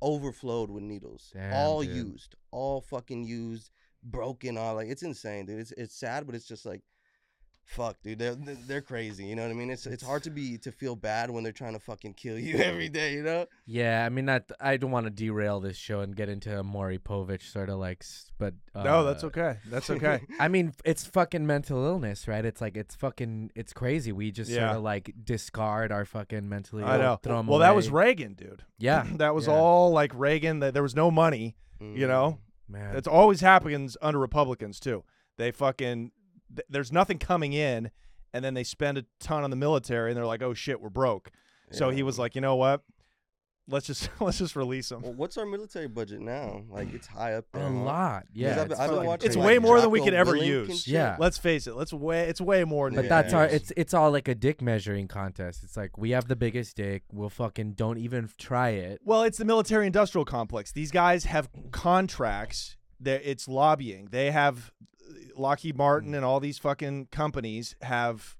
overflowed with needles. Damn, all dude. used. All fucking used. Broken all like it's insane, dude. It's it's sad, but it's just like, fuck, dude. They're they're crazy. You know what I mean? It's it's hard to be to feel bad when they're trying to fucking kill you every day. You know? Yeah, I mean, not. I don't want to derail this show and get into a Maury Povich sort of like, but uh, no, that's okay. That's okay. I mean, it's fucking mental illness, right? It's like it's fucking it's crazy. We just yeah. sort of like discard our fucking mentally. I know. Throw them well, away. That was Reagan, dude. Yeah, that was yeah. all like Reagan. That there was no money. Mm. You know. Man. That's always happens under Republicans, too. They fucking, th- there's nothing coming in, and then they spend a ton on the military, and they're like, oh, shit, we're broke. Yeah. So he was like, you know what? Let's just let's just release them. Well, what's our military budget now? Like, it's high up there. A huh? lot, yeah. I've, it's I've been watching, it's like, way more than we could ever use. Yeah. Let's face it. Let's way. It's way more. But that's our. It's it's all like a dick measuring contest. It's like we have the biggest dick. We'll fucking don't even try it. Well, it's the military industrial complex. These guys have contracts. That it's lobbying. They have Lockheed Martin and all these fucking companies have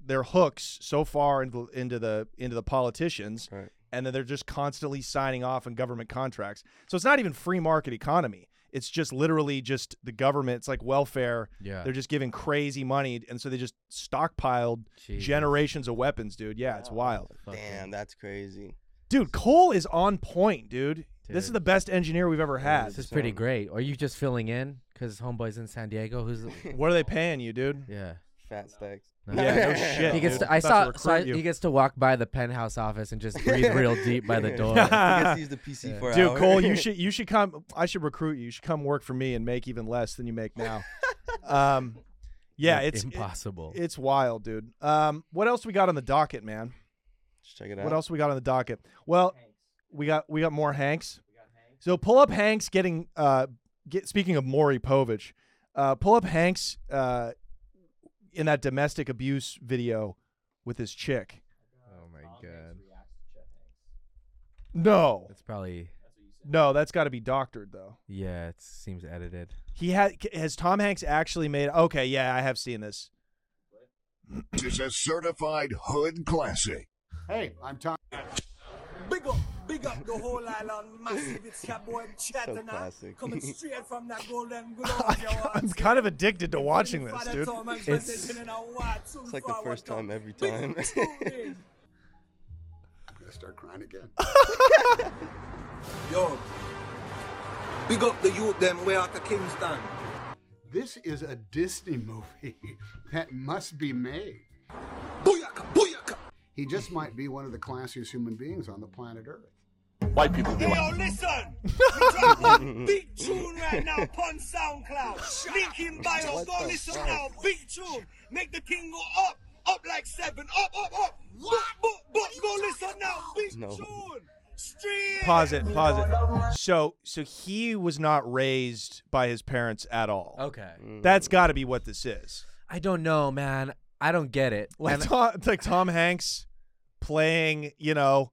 their hooks so far into, into the into the politicians. Right. And then they're just constantly signing off on government contracts. So it's not even free market economy. It's just literally just the government. It's like welfare. Yeah. They're just giving crazy money. And so they just stockpiled Jeez. generations of weapons, dude. Yeah, it's wild. Damn, that's crazy. Dude, Cole is on point, dude. dude. This is the best engineer we've ever had. This is pretty great. Are you just filling in? Because homeboy's in San Diego. Who's? What are they paying you, dude? Yeah. Fat stacks. No. Yeah, no shit. He gets. To, I saw. So I, he gets to walk by the penthouse office and just breathe real deep by the door. He gets to use the P C yeah. for Dude, hour. Cole, you should. You should come. I should recruit you. You should come work for me and make even less than you make now. um, yeah, it's impossible. It, it's wild, dude. Um, what else we got on the docket, man? Let's check it out. What else we got on the docket? Well, Hanks. we got we got more Hanks. We got Hanks. So pull up Hanks getting. Uh, get speaking of Maury Povich, uh, pull up Hanks. Uh. In that domestic abuse video with his chick. Oh my god. No. That's probably. No, that's got to be doctored though. Yeah, it seems edited. He had has Tom Hanks actually made. Okay, yeah, I have seen this. It's a certified hood classic. Hey, I'm Tom. Big up, big up the whole island, massive. It's your boy Chet Hanks coming straight from that golden globe. I'm kind of addicted to watching this, dude. It's, it's like the first time every time. I'm gonna start crying again. Yo, big up the youth them way out to Kingston. This is a Disney movie that must be made. Booyaka, booyaka. He just might be one of the classiest human beings on the planet Earth. White people do it. Yo, listen! We drop one big tune right now upon SoundCloud. Link in bio. Go listen fuck? now. Big tune. Make the king go up. Up like seven. Up, up, up. What? But, but, but go listen now. Big no. tune. Street. Pause it. Pause it. So, so he was not raised by his parents at all. Okay. Mm. That's got to be what this is. I don't know, man. I don't get it. Like Tom, like Tom Hanks. Playing, you know,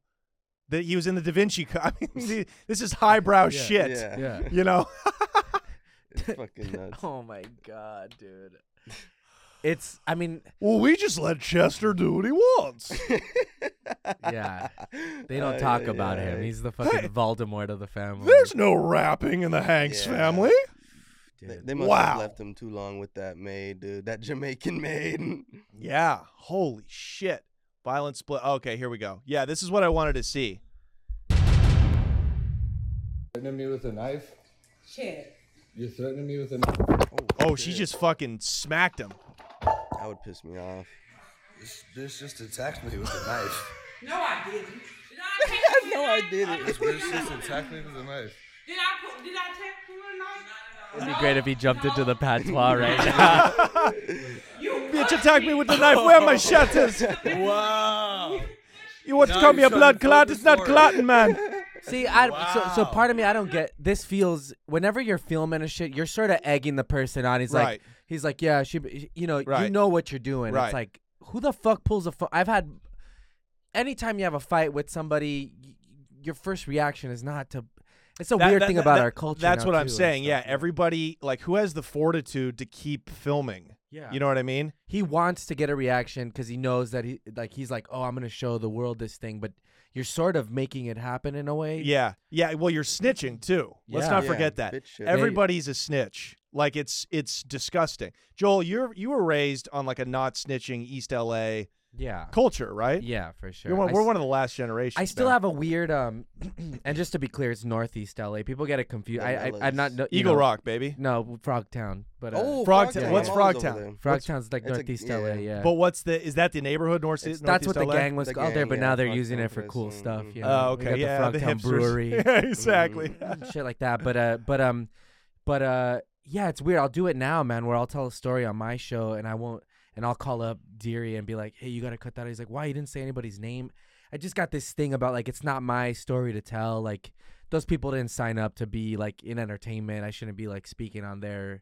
that he was in the Da Vinci Code. I mean, this is highbrow yeah, shit. Yeah. yeah, you know. It's fucking nuts. Oh my god, dude. It's. I mean. Well, we just let Chester do what he wants. Yeah. They don't talk uh, about yeah. him. He's the fucking hey, Voldemort of the family. There's no rapping in the Hanks yeah. family. They, they must wow. have left him too long with that maid, dude. That Jamaican maid. Yeah. Holy shit. Violent split. Okay, here we go. Yeah, this is what I wanted to see. Threatening me with a knife? Shit. You're threatening me with a knife? Oh, oh she just fucking smacked him. That would piss me off. This bitch just attacked me with a knife. No, I didn't. Did I attack you with a knife? No, I didn't. This bitch just attacked me with a knife. Did I put, did I attack you with a knife? It'd be no, great if he jumped no. into the patois right now. Bitch attacked me with the knife. Where are my shutters? Wow. You want now to call me a blood clot? It's not clotting, man. See, I wow. so, so part of me, I don't get, this feels, whenever you're filming a shit, you're sort of egging the person on. He's right. like, he's like, yeah, she, you know, right. you know what you're doing. Right. It's like, who the fuck pulls a phone? I've had, anytime you have a fight with somebody, y- your first reaction is not to. It's a that, weird that, thing that, about that, our culture. That's what I'm too, saying. Yeah, everybody, like, who has the fortitude to keep filming? Yeah. You know what I mean? He wants to get a reaction because he knows that he, like, he's like, oh, I'm going to show the world this thing. But you're sort of making it happen in a way. Yeah. Yeah. Well, you're snitching, too. Yeah. Let's not yeah, forget that. Everybody's a snitch. Like, it's it's disgusting. Joel, you're you were raised on, like, a not snitching East L A yeah culture, right? Yeah, for sure. We're one, we're one of the last generations. I still though. have a weird um and just to be clear, it's Northeast L A. People get it confused. Yeah, I, I I'm not no, Eagle know, Rock, baby. No, Frogtown. But uh, oh, Frogtown. Yeah. What's Frogtown? Frogtown's like Northeast a, yeah. L A, yeah. But what's the is that the neighborhood North, Northeast L A? That's what the gang was the called gang, there, but yeah, now they're Frogtown using it for cool mm-hmm. stuff, you know? Oh, okay. Got yeah, the Frogtown the brewery. Yeah, exactly. Mm-hmm. Shit like that, but uh but um but uh yeah, it's weird. I'll do it now, man, where I'll tell a story on my show and I won't And I'll call up Deary and be like, hey, you got to cut that out. He's like, why? You didn't say anybody's name. I just got this thing about, like, it's not my story to tell. Like, those people didn't sign up to be, like, in entertainment. I shouldn't be, like, speaking on their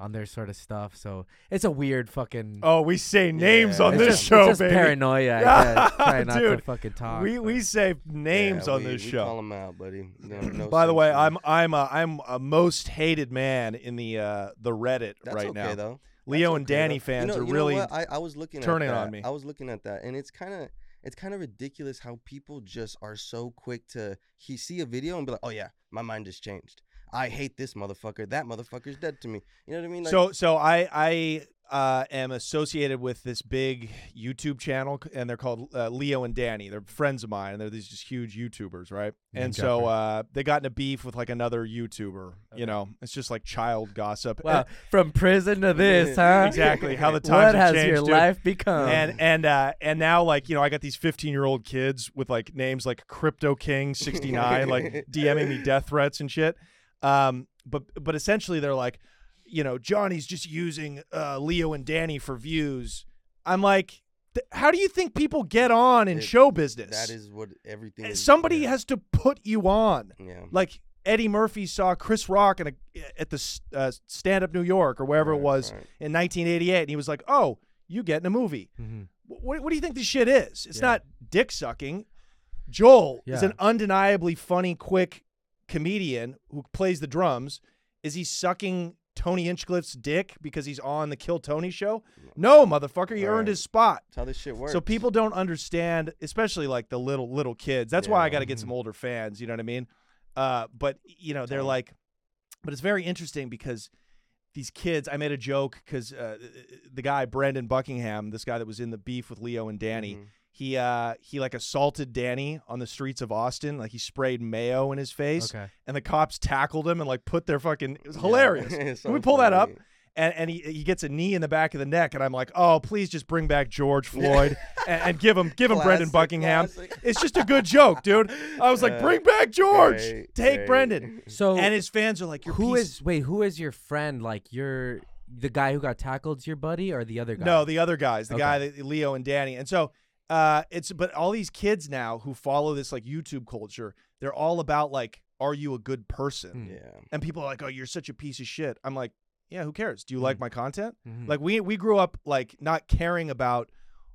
on their sort of stuff. So it's a weird fucking. Oh, we say names yeah. on it's this just, show, it's just baby. Paranoia, I guess. Try not Dude, to fucking talk. We, we say names yeah, on we, this we show. Call them out, buddy. No, no By the way, there. I'm I'm a, I'm a most hated man in the uh, the Reddit That's right okay, now. Though. Leo okay, and Danny though. fans you know, are you really know I, I was looking turning at that. on me. I was looking at that, and it's kind of it's kind of ridiculous how people just are so quick to he see a video and be like, "Oh yeah, my mind has changed. I hate this motherfucker. That motherfucker's dead to me." You know what I mean? Like, so so I I uh, am associated with this big YouTube channel, and they're called uh, Leo and Danny. They're friends of mine, and they're these just huge YouTubers, right? And okay. so uh, they got in a beef with like another YouTuber. Okay. You know, it's just like child gossip. Well, uh, from prison to this, huh? Exactly. How the times what have has changed, your dude. life become? And and uh, and now, like, you know, I got these fifteen year old kids with like names like Crypto King sixty-nine, like DMing me death threats and shit. Um, but but essentially they're like, you know, Johnny's just using uh, Leo and Danny for views. I'm like, th- how do you think people get on in it, show business? That is what everything is. Somebody yeah. has to put you on. Yeah. Like Eddie Murphy saw Chris Rock in a, at the uh, Stand Up New York or wherever right, it was right. in nineteen eighty-eight. And he was like, oh, you get in a movie. Mm-hmm. What, what do you think this shit is? It's yeah. not dick sucking. Joel yeah. is an undeniably funny, quick comedian who plays the drums. Is he sucking Tony Hinchcliffe's dick because he's on the Kill Tony show? No, motherfucker, he All earned right. his spot. That's how this shit works. So people don't understand, especially like the little little kids. That's yeah. why I got to get some older fans, you know what I mean? Uh, but you know, they're like, but it's very interesting because these kids, I made a joke because uh, the guy Brandon Buckingham, this guy that was in the beef with Leo and Danny, mm-hmm. He uh he like assaulted Danny on the streets of Austin. Like he sprayed mayo in his face, okay. and the cops tackled him and like put their fucking. It was hilarious. Yeah. Can we pull funny. that up? And and he he gets a knee in the back of the neck, and I'm like, oh, please just bring back George Floyd and, and give him give him classic, Brendan Buckingham. Classic. It's just a good joke, dude. I was like, uh, bring back George, hey, take hey. Brendan. So and his fans are like, your who piece- is wait who is your friend? Like your the guy who got tackled's your buddy or the other guy? No, the other guys, the okay. guy that Leo and Danny, and so. Uh, it's but all these kids now who follow this like YouTube culture, they're all about like, are you a good person? Yeah. And people are like, oh, you're such a piece of shit. I'm like, yeah, who cares? Do you mm-hmm. like my content? Mm-hmm. Like we we grew up like not caring about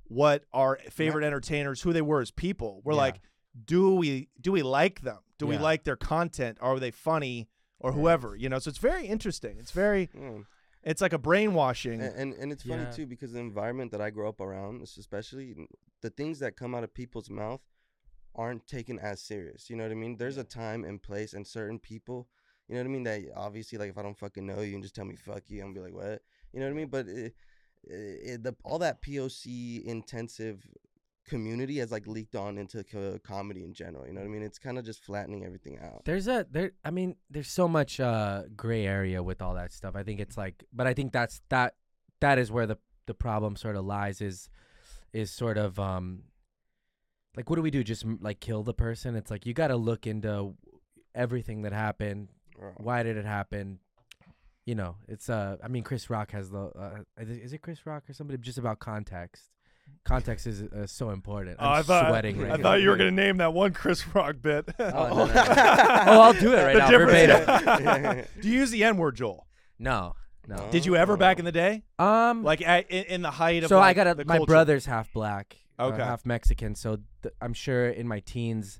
what our favorite entertainers, who they were as people. We're yeah. like, do we do we like them? Do yeah. we like their content? Are they funny or whoever? You know, so it's very interesting. It's very. Mm. It's like a brainwashing. And and, and it's funny, yeah. too, because the environment that I grew up around, especially the things that come out of people's mouth aren't taken as serious. You know what I mean? There's a time and place and certain people, you know what I mean, that obviously, like, if I don't fucking know you and just tell me fuck you, I'm gonna be like, what? You know what I mean? But it, it, the, all that P O C intensive community has like leaked on into co comedy in general. You know what I mean? It's kind of just flattening everything out. There's a there. I mean, there's so much uh, gray area with all that stuff. I think it's like, but I think that's that. That is where the the problem sort of lies. Is is sort of um, like, what do we do? Just like kill the person? It's like you got to look into everything that happened. Wow. Why did it happen? You know, it's uh. I mean, Chris Rock has the. Uh, is it Chris Rock or somebody? Just about context. Context is uh, so important. Oh, I'm I thought, sweating. I, right I now. thought you were going to name that one Chris Rock bit. Oh, no, no, no. Oh, I'll do it right the now. Verbatim. Do you use the N-word, Joel? No, no. Did you ever back in the day? Um, like at, in, in the height of. So like, I got a, my brother's half black, okay. uh, half Mexican. So th I'm sure in my teens,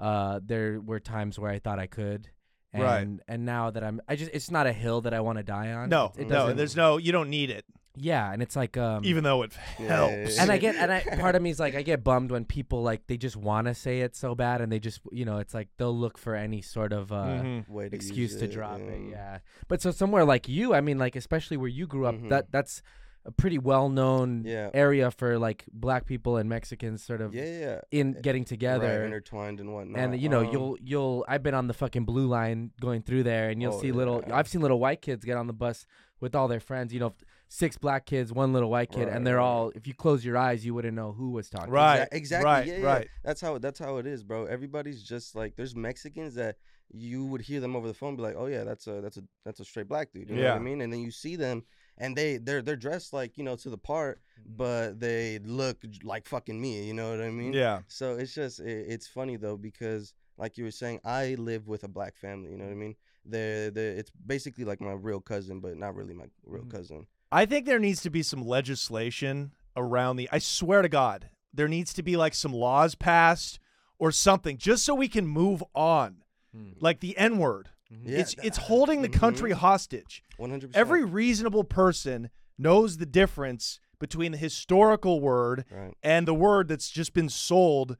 uh, there were times where I thought I could. And, right. And now that I'm, I just, it's not a hill that I want to die on. No, it, it no. There's no. You don't need it. Yeah, and it's like um, even though it helps, and I get and I part of me is like I get bummed when people like they just want to say it so bad, and they just you know it's like they'll look for any sort of uh, mm-hmm. way to excuse to it, drop yeah. it. Yeah, but so somewhere like you, I mean, like especially where you grew up, mm-hmm. that that's a pretty well known yeah. area for like black people and Mexicans sort of yeah, yeah. in getting together, right, intertwined and whatnot. And you know um, you'll you'll I've been on the fucking blue line going through there, and you'll oh, see little yeah. I've seen little white kids get on the bus with all their friends, you know. Six black kids, one little white kid, right. and they're all. If you close your eyes, you wouldn't know who was talking. Right, exactly. exactly. Right, yeah, yeah. right. That's how. That's how it is, bro. Everybody's just like. There's Mexicans that you would hear them over the phone, be like, "Oh yeah, that's a that's a that's a straight black dude." You yeah. know what I mean? And then you see them, and they they're they're dressed like you know to the part, but they look like fucking me. You know what I mean? Yeah. So it's just it, it's funny though because like you were saying, I live with a black family. You know what I mean? They're, they're it's basically like my real cousin, but not really my real mm-hmm. cousin. I think there needs to be some legislation around the, I swear to God, there needs to be like some laws passed or something just so we can move on. Hmm. Like the N-word. Yeah, it's that, it's holding the country mm-hmm. hostage. one hundred percent. Every reasonable person knows the difference between the historical word right. and the word that's just been sold,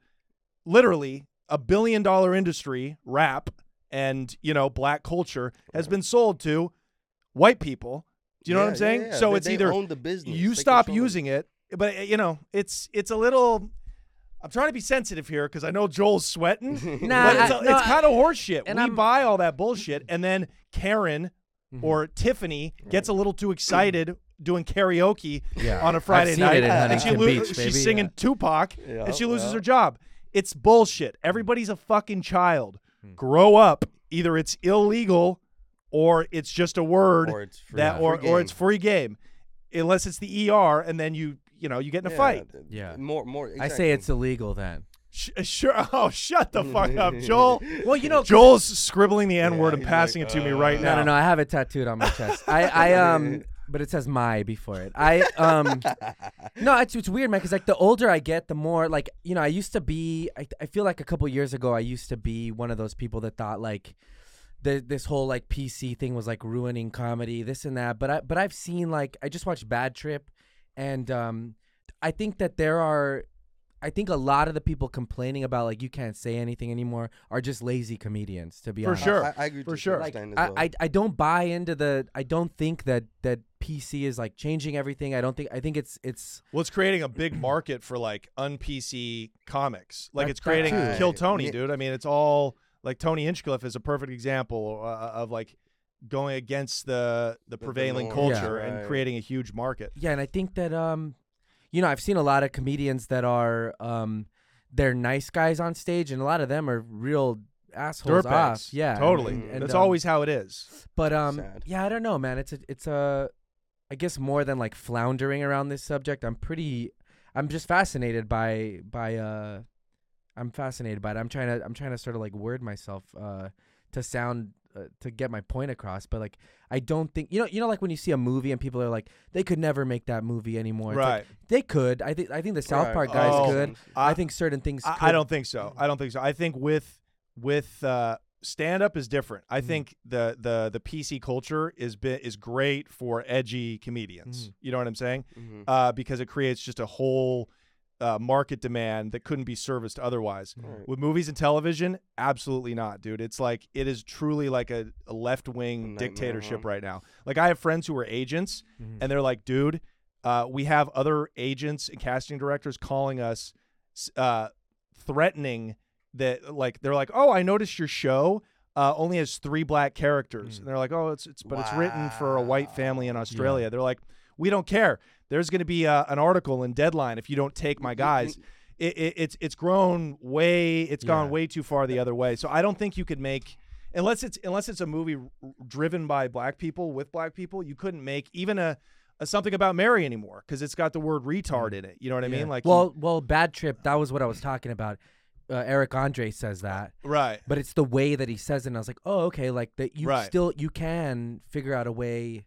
literally a billion dollar industry, rap, and, you know, black culture has right. been sold to white people. Do you know yeah, what I'm saying? Yeah, yeah. So they, it's they either own the business. You they stop using it, but you know it's it's a little. I'm trying to be sensitive here because I know Joel's sweating. Nah, but it's, no, it's kind of horseshit. We I'm, buy all that bullshit, and then Karen mm-hmm. or Tiffany gets a little too excited doing karaoke yeah. on a Friday night, and she Beach, she's baby. singing yeah. Tupac, yeah, and she loses yeah. her job. It's bullshit. Everybody's a fucking child. Hmm. Grow up. Either it's illegal. Or it's just a word or it's free, that, or, or it's free game, unless it's the E R, and then you, you know, you get in a yeah, fight. Yeah, more, more. Exactly. I say it's illegal then. Sh sure. Oh, shut the fuck up, Joel. Well, you know, Joel's scribbling the N word yeah, and passing like, it to uh, me right now. No, no, no. I have it tattooed on my chest. I, I, um, but it says my before it. I, um, no, it's it's weird, man, because like the older I get, the more like you know, I used to be. I, I feel like a couple years ago, I used to be one of those people that thought like. The, this whole like P C thing was like ruining comedy, this and that. But I but I've seen like I just watched Bad Trip, and um, I think that there are, I think a lot of the people complaining about like you can't say anything anymore are just lazy comedians. To be honest, for sure, I, I agree. For sure, like, well. I, I I don't buy into the. I don't think that that P C is like changing everything. I don't think. I think it's it's. Well, it's creating a big market for like un P C comics. Like it's creating true. Kill Tony, yeah. dude. I mean, it's all. Like Tony Hinchcliffe is a perfect example uh, of like going against the the prevailing culture yeah, right. and creating a huge market. Yeah, and I think that um, you know, I've seen a lot of comedians that are um, they're nice guys on stage, and a lot of them are real assholes. Dirtbags. Yeah, totally. And, and, That's um, always how it is. But um, Sad. yeah, I don't know, man. It's a, it's a, I guess more than like floundering around this subject. I'm pretty, I'm just fascinated by by uh. I'm fascinated by it. I'm trying to I'm trying to sort of like word myself uh, to sound uh, to get my point across. But like I don't think you know you know like when you see a movie and people are like they could never make that movie anymore. Right? Like, they could. I think I think the South right. Park guys oh, could. I, I think certain things. I, could. I don't think so. I don't think so. I think with with uh, stand-up is different. I mm. think the the the P C culture is bit, is great for edgy comedians. Mm. You know what I'm saying? Mm-hmm. Uh, because it creates just a whole uh, market demand that couldn't be serviced otherwise. Right. With movies and television, absolutely not, dude. It's like it is truly like a, a left-wing a dictatorship huh? right now. Like I have friends who are agents, mm-hmm. and they're like, dude, uh, we have other agents and casting directors calling us, uh, threatening. That like they're like, oh, I noticed your show uh, only has three black characters, mm. and they're like, oh, it's it's but wow. it's written for a white family in Australia. Yeah. They're like, we don't care. There's going to be uh, an article in Deadline if you don't take my guys. it, it, it's it's grown way. It's yeah. gone way too far the other way. So I don't think you could make unless it's unless it's a movie r- driven by black people with black people. You couldn't make even a. Something About Mary anymore because it's got the word retard in it. You know what I yeah. mean? Like, well, you, well, Bad Trip. That was what I was talking about. Uh, Eric Andre says that, right? But it's the way that he says it. And I was like, oh, okay, like that. You right. still you can figure out a way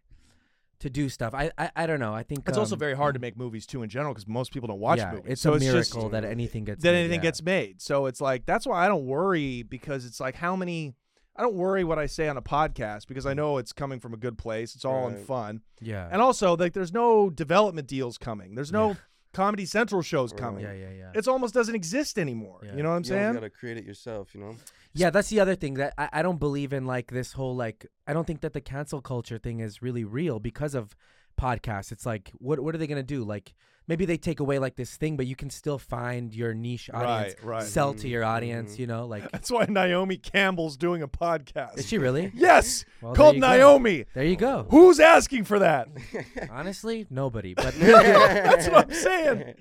to do stuff. I I, I don't know. I think it's um, also very hard to make movies too in general because most people don't watch yeah, movies. It's so a it's miracle just, that anything gets that made, anything yeah. gets made. So it's like that's why I don't worry because it's like how many. I don't worry what I say on a podcast because I know it's coming from a good place. It's all right. in fun. Yeah. And also, like, there's no development deals coming. There's no yeah. Comedy Central shows coming. Yeah, yeah, yeah. It almost doesn't exist anymore. Yeah. You know what I'm you saying? You got to create it yourself, you know? Yeah, that's the other thing that I, I don't believe in, like, this whole, like, I don't think that the cancel culture thing is really real because of podcasts. It's like, what what are they going to do? Like, maybe they take away like this thing, but you can still find your niche audience, right, right. sell mm-hmm. to your audience, mm-hmm. you know, like that's why Naomi Campbell's doing a podcast. Is she really? Yes. Well, called there Naomi. Go. There you go. Who's asking for that? Honestly, nobody. But that's what I'm saying.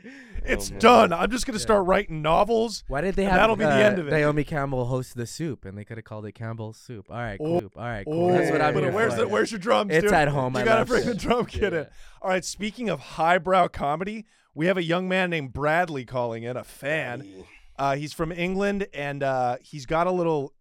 It's oh, done. I'm just going to start yeah. writing novels. Why did they have that'll uh, be the end of it. Naomi Campbell hosts The Soup, and they could have called it Campbell's Soup. All right, cool. Oh, all right, cool. Oh, that's what I'm. But where's the, where's your drums? It's dude? At home. You I gotta bring the drum kit yeah. in. All right. Speaking of highbrow comedy. We have a young man named Bradley calling in, a fan. Uh, he's from England, and uh, he's got a little,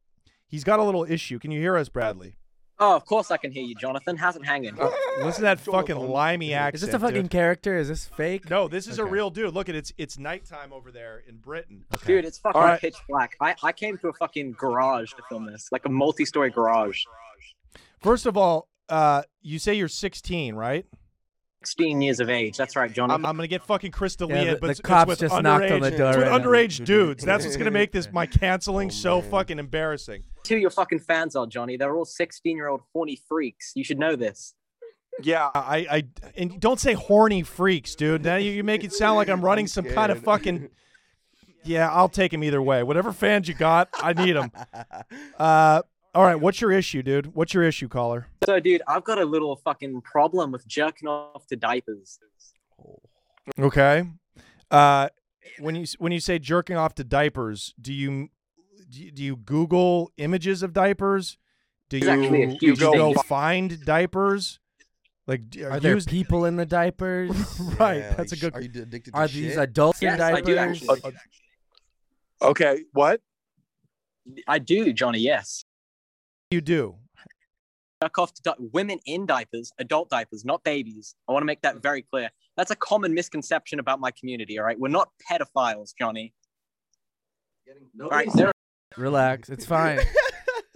he's got a little issue. Can you hear us, Bradley? Oh, of course I can hear you, Jonathan. How's it hanging? Oh, listen to that fucking limey accent. Is this a fucking dude. Character? Is this fake? No, this is okay. a real dude. Look, it's it's nighttime over there in Britain. Okay. Dude, it's fucking right. pitch black. I, I came to a fucking garage to film this, like a multi-story garage. First of all, uh, you say you're sixteen, right? sixteen years of age. That's right, John. I'm, I'm going to get fucking Chris D'Elia, yeah, but the it's, cops it's with just underage, knocked on the door. It's with right underage now. Dudes. That's what's going to make this my canceling oh, so man. Fucking embarrassing. Two of your fucking fans are, Johnny. They're all sixteen-year-old horny freaks. You should know this. Yeah, I, I and don't say horny freaks, dude. Now you, you make it sound like I'm running some kind of fucking... Yeah, I'll take him either way. Whatever fans you got, I need them. Uh... All right, what's your issue, dude? What's your issue, caller? So, dude, I've got a little fucking problem with jerking off to diapers. Okay. Uh, when you when you say jerking off to diapers, do you do you Google images of diapers? Do you, you go thing. Find diapers? Like, are there used... people in the diapers? Right, yeah, that's like, a good. Are you addicted to are shit? These adults yes, in diapers? I do actually. Uh, uh, okay, what? I do, Johnny. Yes. You do jerk off to di- women in diapers, adult diapers, not babies. I want to make that very clear. That's a common misconception about my community. All right, we're not pedophiles, Johnny. All right, there- relax, it's fine.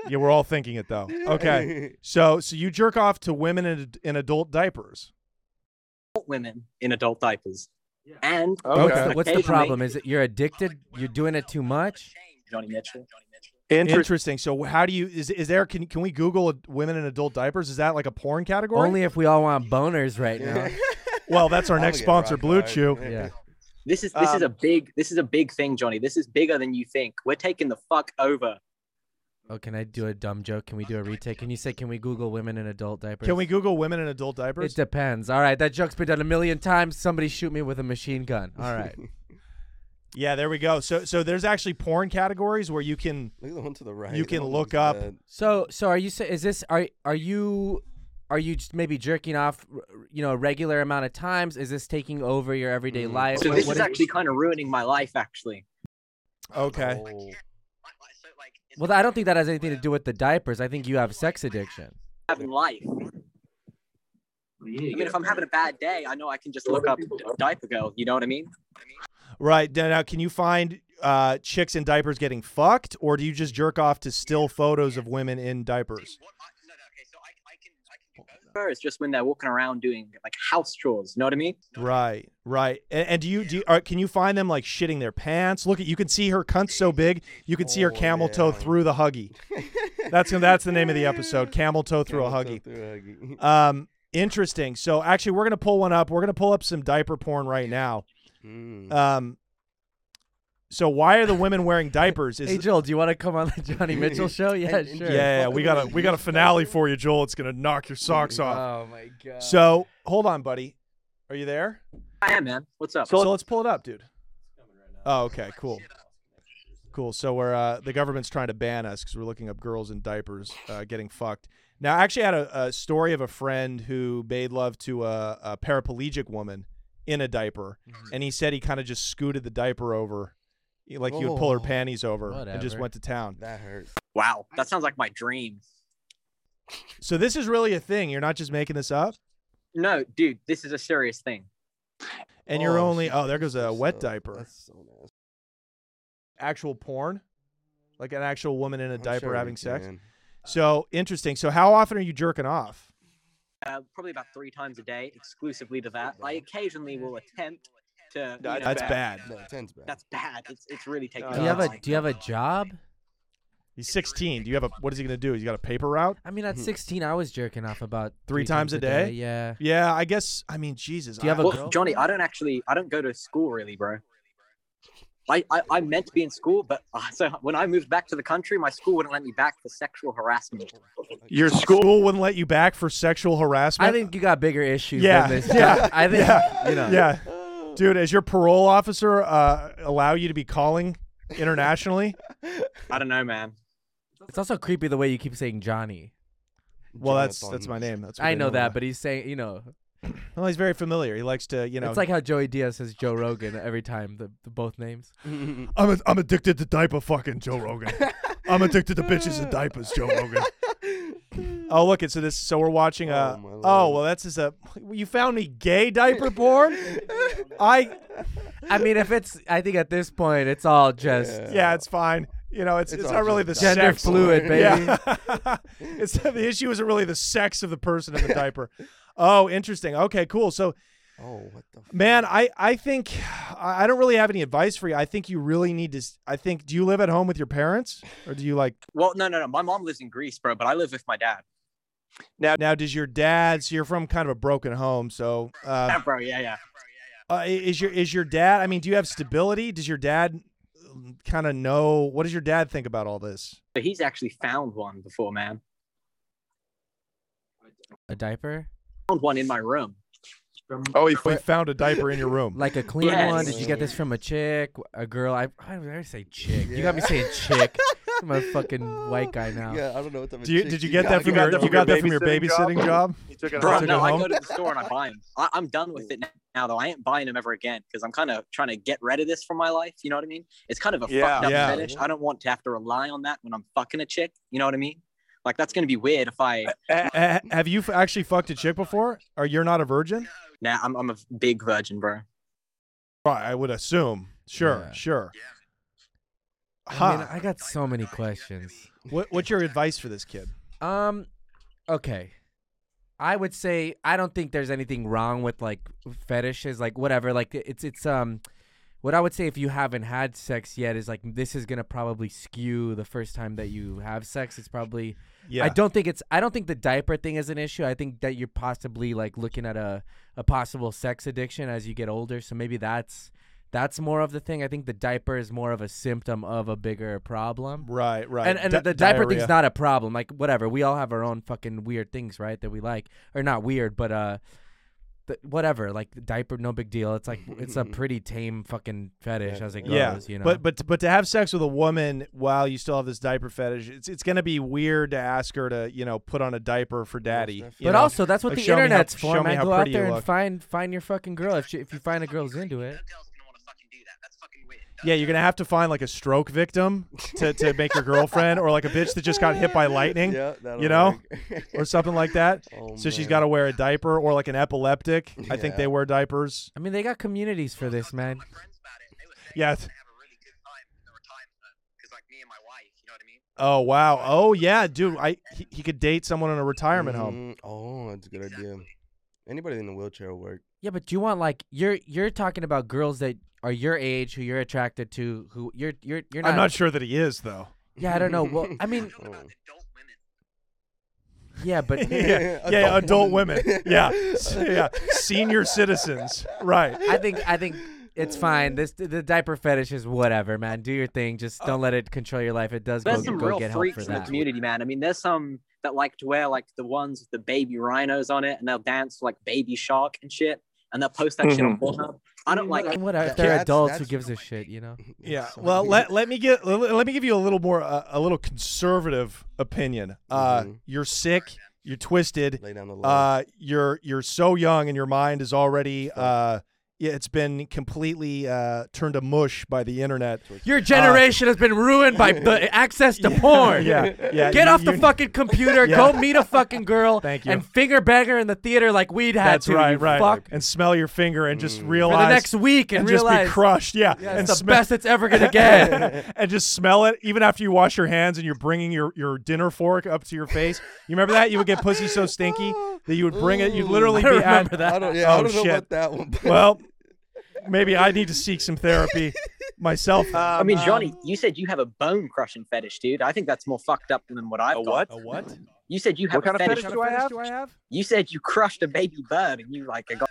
Yeah, we're all thinking it though. Okay, so so you jerk off to women in, in adult diapers. Women in adult diapers, yeah. And okay. So what's the problem? Is it you're addicted? You're doing it too much, Johnny Mitchell. Interesting. Interesting. So how do you, is is there, can can we Google women in adult diapers? Is that like a porn category? Only if we all want boners right now. Well, that's our next sponsor, Blue hard. Chew. Yeah. This is this um, is a big, this is a big thing, Johnny. This is bigger than you think. We're taking the fuck over. Oh, can I do a dumb joke? Can we do a retake? Can you say, can we Google women in adult diapers? Can we Google women in adult diapers? It depends. All right. That joke's been done a million times. Somebody shoot me with a machine gun. All right. Yeah, there we go. So, so there's actually porn categories where you can look at the one to the right. You can look up. Dead. So, so are you? Is this? Are are you? Are you just maybe jerking off? You know, a regular amount of times. Is this taking over your everyday mm. life? So what, this what is actually is... kind of ruining my life, actually. Okay. Oh. Well, I don't think that has anything to do with the diapers. I think you have sex addiction. Having life. I mean, if I'm having a bad day, I know I can just look up diaper girl. You know what I mean? Right now, can you find uh, chicks in diapers getting fucked, or do you just jerk off to still photos of women in diapers? It's just when they're walking around doing like house chores, you know what I mean? Right, right. And, and do you do? You, are, can you find them like shitting their pants? Look at you can see her cunt so big, you can oh, see her camel yeah. toe through the huggy. That's that's the name of the episode: camel toe through camel a huggy. Toe through a huggy. Um, interesting. So actually, we're gonna pull one up. We're gonna pull up some diaper porn right now. Mm. Um. So why are the women wearing diapers? Is hey Joel, do you want to come on the Johnny Mitchell show? Yeah, sure. Yeah, yeah, we got a we got a finale for you, Joel. It's gonna knock your socks off. Oh my god. So hold on, buddy. Are you there? I am, man. What's up? So, so let's pull it up, dude. Oh, okay, cool, cool. So we're uh, the government's trying to ban us because we're looking up girls in diapers uh, getting fucked. Now, I actually had a, a story of a friend who made love to a, a paraplegic woman in a diaper, and he said he kind of just scooted the diaper over. Like you would pull her panties over Whatever. and just went to town. That hurts. Wow. That sounds like my dream. So this is really a thing. You're not just making this up? No, dude, this is a serious thing. And oh, you're only, oh, there goes a wet so, diaper. That's so nice. Actual porn? Like an actual woman in a I'm diaper sure having sex? So interesting. So how often are you jerking off? Uh, probably about three times a day, exclusively to that. I occasionally will attempt to, no, you know, that's bad. bad. No, ten's bad. That's bad. It's it's really taking. Do you have a Do you have a job? He's sixteen. Do you have a? What is he gonna do? He's got a paper route. I mean, at sixteen, I was jerking off about three, three times, times a day? day. Yeah. Yeah. I guess. I mean, Jesus. Do you have I, a well, girl? Johnny, I don't actually. I don't go to school really, bro. I, I, I meant to be in school, but uh, so when I moved back to the country, my school wouldn't let me back for sexual harassment. Your school wouldn't let you back for sexual harassment? I think you got bigger issues. Yeah. Than this. Yeah. I think. Yeah. You know. Yeah. Dude, as your parole officer, uh, allow you to be calling internationally? I don't know, man. It's also creepy the way you keep saying Johnny. Well, that's that's my name. That's what I know that, but he's saying, you know. Well, he's very familiar. He likes to, you know. It's like how Joey Diaz says Joe Rogan every time, the, the both names. I'm a, I'm addicted to diaper fucking Joe Rogan. I'm addicted to bitches and diapers, Joe Rogan. Oh, look it. So this. So we're watching a. Oh, oh well, that's just a. You found me gay diaper porn. I. I mean, if it's, I think at this point it's all just. Yeah, yeah it's fine. You know, it's it's, it's not really the gender sex fluid, baby. Yeah. It's the issue isn't really the sex of the person in the diaper. Oh, interesting. Okay, cool. So. Oh, what the fuck? Man, I, I think I don't really have any advice for you. I think you really need to. I think. Do you live at home with your parents, or do you like? Well, no, no, no. My mom lives in Greece, bro, but I live with my dad. Now, now, does your dad? So you're from kind of a broken home, so. Uh, yeah, bro. Yeah, yeah. Uh, is your is your dad? I mean, do you have stability? Does your dad kind of know? What does your dad think about all this? He's actually found one before, man. A diaper? Found one in my room. Oh, he found a diaper in your room. Like a clean yes. one? Did you get this from a chick? A girl? I I always say chick. Yeah. You got me saying chick. I'm a fucking white guy now. Yeah, I don't know what that means. You, did you get you that from your, you got that from your babysitting job? job? You took it Bro, no, I go to the store and I buy them. I, I'm done with it now, though. I ain't buying them ever again because I'm kind of trying to get rid of this from my life. You know what I mean? It's kind of a yeah, fucked up yeah. fetish. I don't want to have to rely on that when I'm fucking a chick. You know what I mean? Like, that's going to be weird if I... Uh, uh, have you actually fucked a chick before? Or you're not a virgin? Nah, I'm I'm a big virgin, bro. I would assume. Sure, yeah. sure. Yeah. Huh. I mean, I got so many questions. What What's your advice for this kid? Um, okay. I would say I don't think there's anything wrong with like fetishes, like whatever. Like it's it's um, what I would say if you haven't had sex yet is like this is gonna probably skew the first time that you have sex. It's probably yeah. I don't think it's I don't think the diaper thing is an issue. I think that you're possibly like looking at a a possible sex addiction as you get older. So maybe that's. That's more of the thing. I think the diaper is more of a symptom of a bigger problem. Right, right. And, and Di- the diaper diarrhea. thing's not a problem. Like, whatever. We all have our own fucking weird things, right, that we like. Or not weird, but uh, th- whatever. Like, the diaper, no big deal. It's like it's a pretty tame fucking fetish yeah. as it goes, yeah. you know? But, but, but to have sex with a woman while you still have this diaper fetish, it's it's going to be weird to ask her to, you know, put on a diaper for daddy. But know? also, that's what like, the internet's how, for, man. Go out there and find, find your fucking girl. If, she, if you find a girl's into it. Yeah, you're going to have to find, like, a stroke victim to, to make your girlfriend or, like, a bitch that just got hit by lightning, yeah, you know, or something like that. Oh, so man. She's got to wear a diaper or, like, an epileptic. Yeah. I think they wear diapers. I mean, they got communities for this, man. Yeah. Oh, wow. Oh, yeah, dude. I He, he could date someone in a retirement mm-hmm. home. Oh, that's a good exactly. idea. Anybody in a wheelchair will work. Yeah, but you want, like, you're you're talking about girls that are your age who you're attracted to, who you're you're you're not. I'm not sure that he is, though. Yeah, I don't know. Well, I mean, I know about adult women. Yeah, but yeah, adult yeah, adult women. women. Yeah, yeah, senior citizens. Right. I think I think it's fine. This the diaper fetish is whatever, man. Do your thing. Just don't uh, let it control your life. It does. There's go, some go real get freaks help for in that. The community, man. I mean, there's some that like to wear like the ones with the baby rhinos on it, and they'll dance like Baby Shark and shit, and they'll post that mm-hmm. shit on Pornhub. I don't like it. What are, if they're that's, adults, that's, who gives a shit, you know? Yeah. So well, weird. let let me get let, let me give you a little more uh, a little conservative opinion. Uh, mm-hmm. You're sick. You're twisted. Lay down the law. Uh, you're you're so young, and your mind is already uh, it's been completely uh, turned to mush by the internet. Your generation uh, has been ruined by b- access to yeah, porn. Yeah. Yeah. Get you, off you, the you, fucking computer. Yeah. Go meet a fucking girl. Thank you. And finger bang her in the theater like we'd had That's to. That's right. You right. Fuck. And smell your finger and just mm. realize. For the next week and, and realize. Just be crushed. Yeah. yeah and it's and the sm- best it's ever gonna get. And just smell it even after you wash your hands and you're bringing your, your dinner fork up to your face. You remember that? You would get pussy so stinky that you would bring Ooh. It. You'd literally I be remember at, that. I don't, yeah, oh, I don't know shit. About that one. Well. Maybe I need to seek some therapy myself. Um, I mean, Johnny, you said you have a bone crushing fetish, dude. I think that's more fucked up than what I've a got. A what? A what? You said you have what a fetish. What kind of fetish do I have? You said you crushed a baby bird and you like got.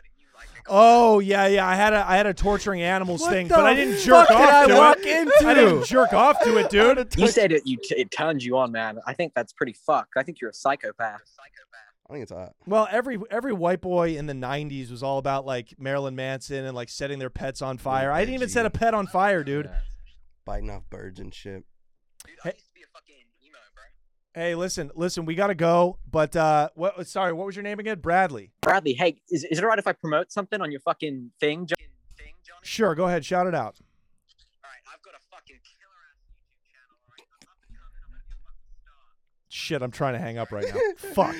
Oh yeah, yeah. I had a I had a torturing animals what thing, but I didn't jerk off I to walk it. Into? I didn't jerk off to it, dude. You said it. You t- it turns you on, man. I think that's pretty fucked. I think you're a psychopath. Psychopath. I think it's hot. Well, every every white boy in the nineties was all about like Marilyn Manson and like setting their pets on fire. I didn't even set a pet on fire, dude. Biting off birds and shit. Dude, I hey, used to be a fucking emo, bro. Hey, listen, listen, we gotta go. But uh, what? Sorry, what was your name again? Bradley. Bradley. Hey, is is it alright if I promote something on your fucking thing, Johnny? Sure, go ahead, shout it out. All right, I've got a fucking killer ass YouTube channel. All right, I'm up and coming. I'm a new fucking star. Shit, I'm trying to hang up right now. Fuck.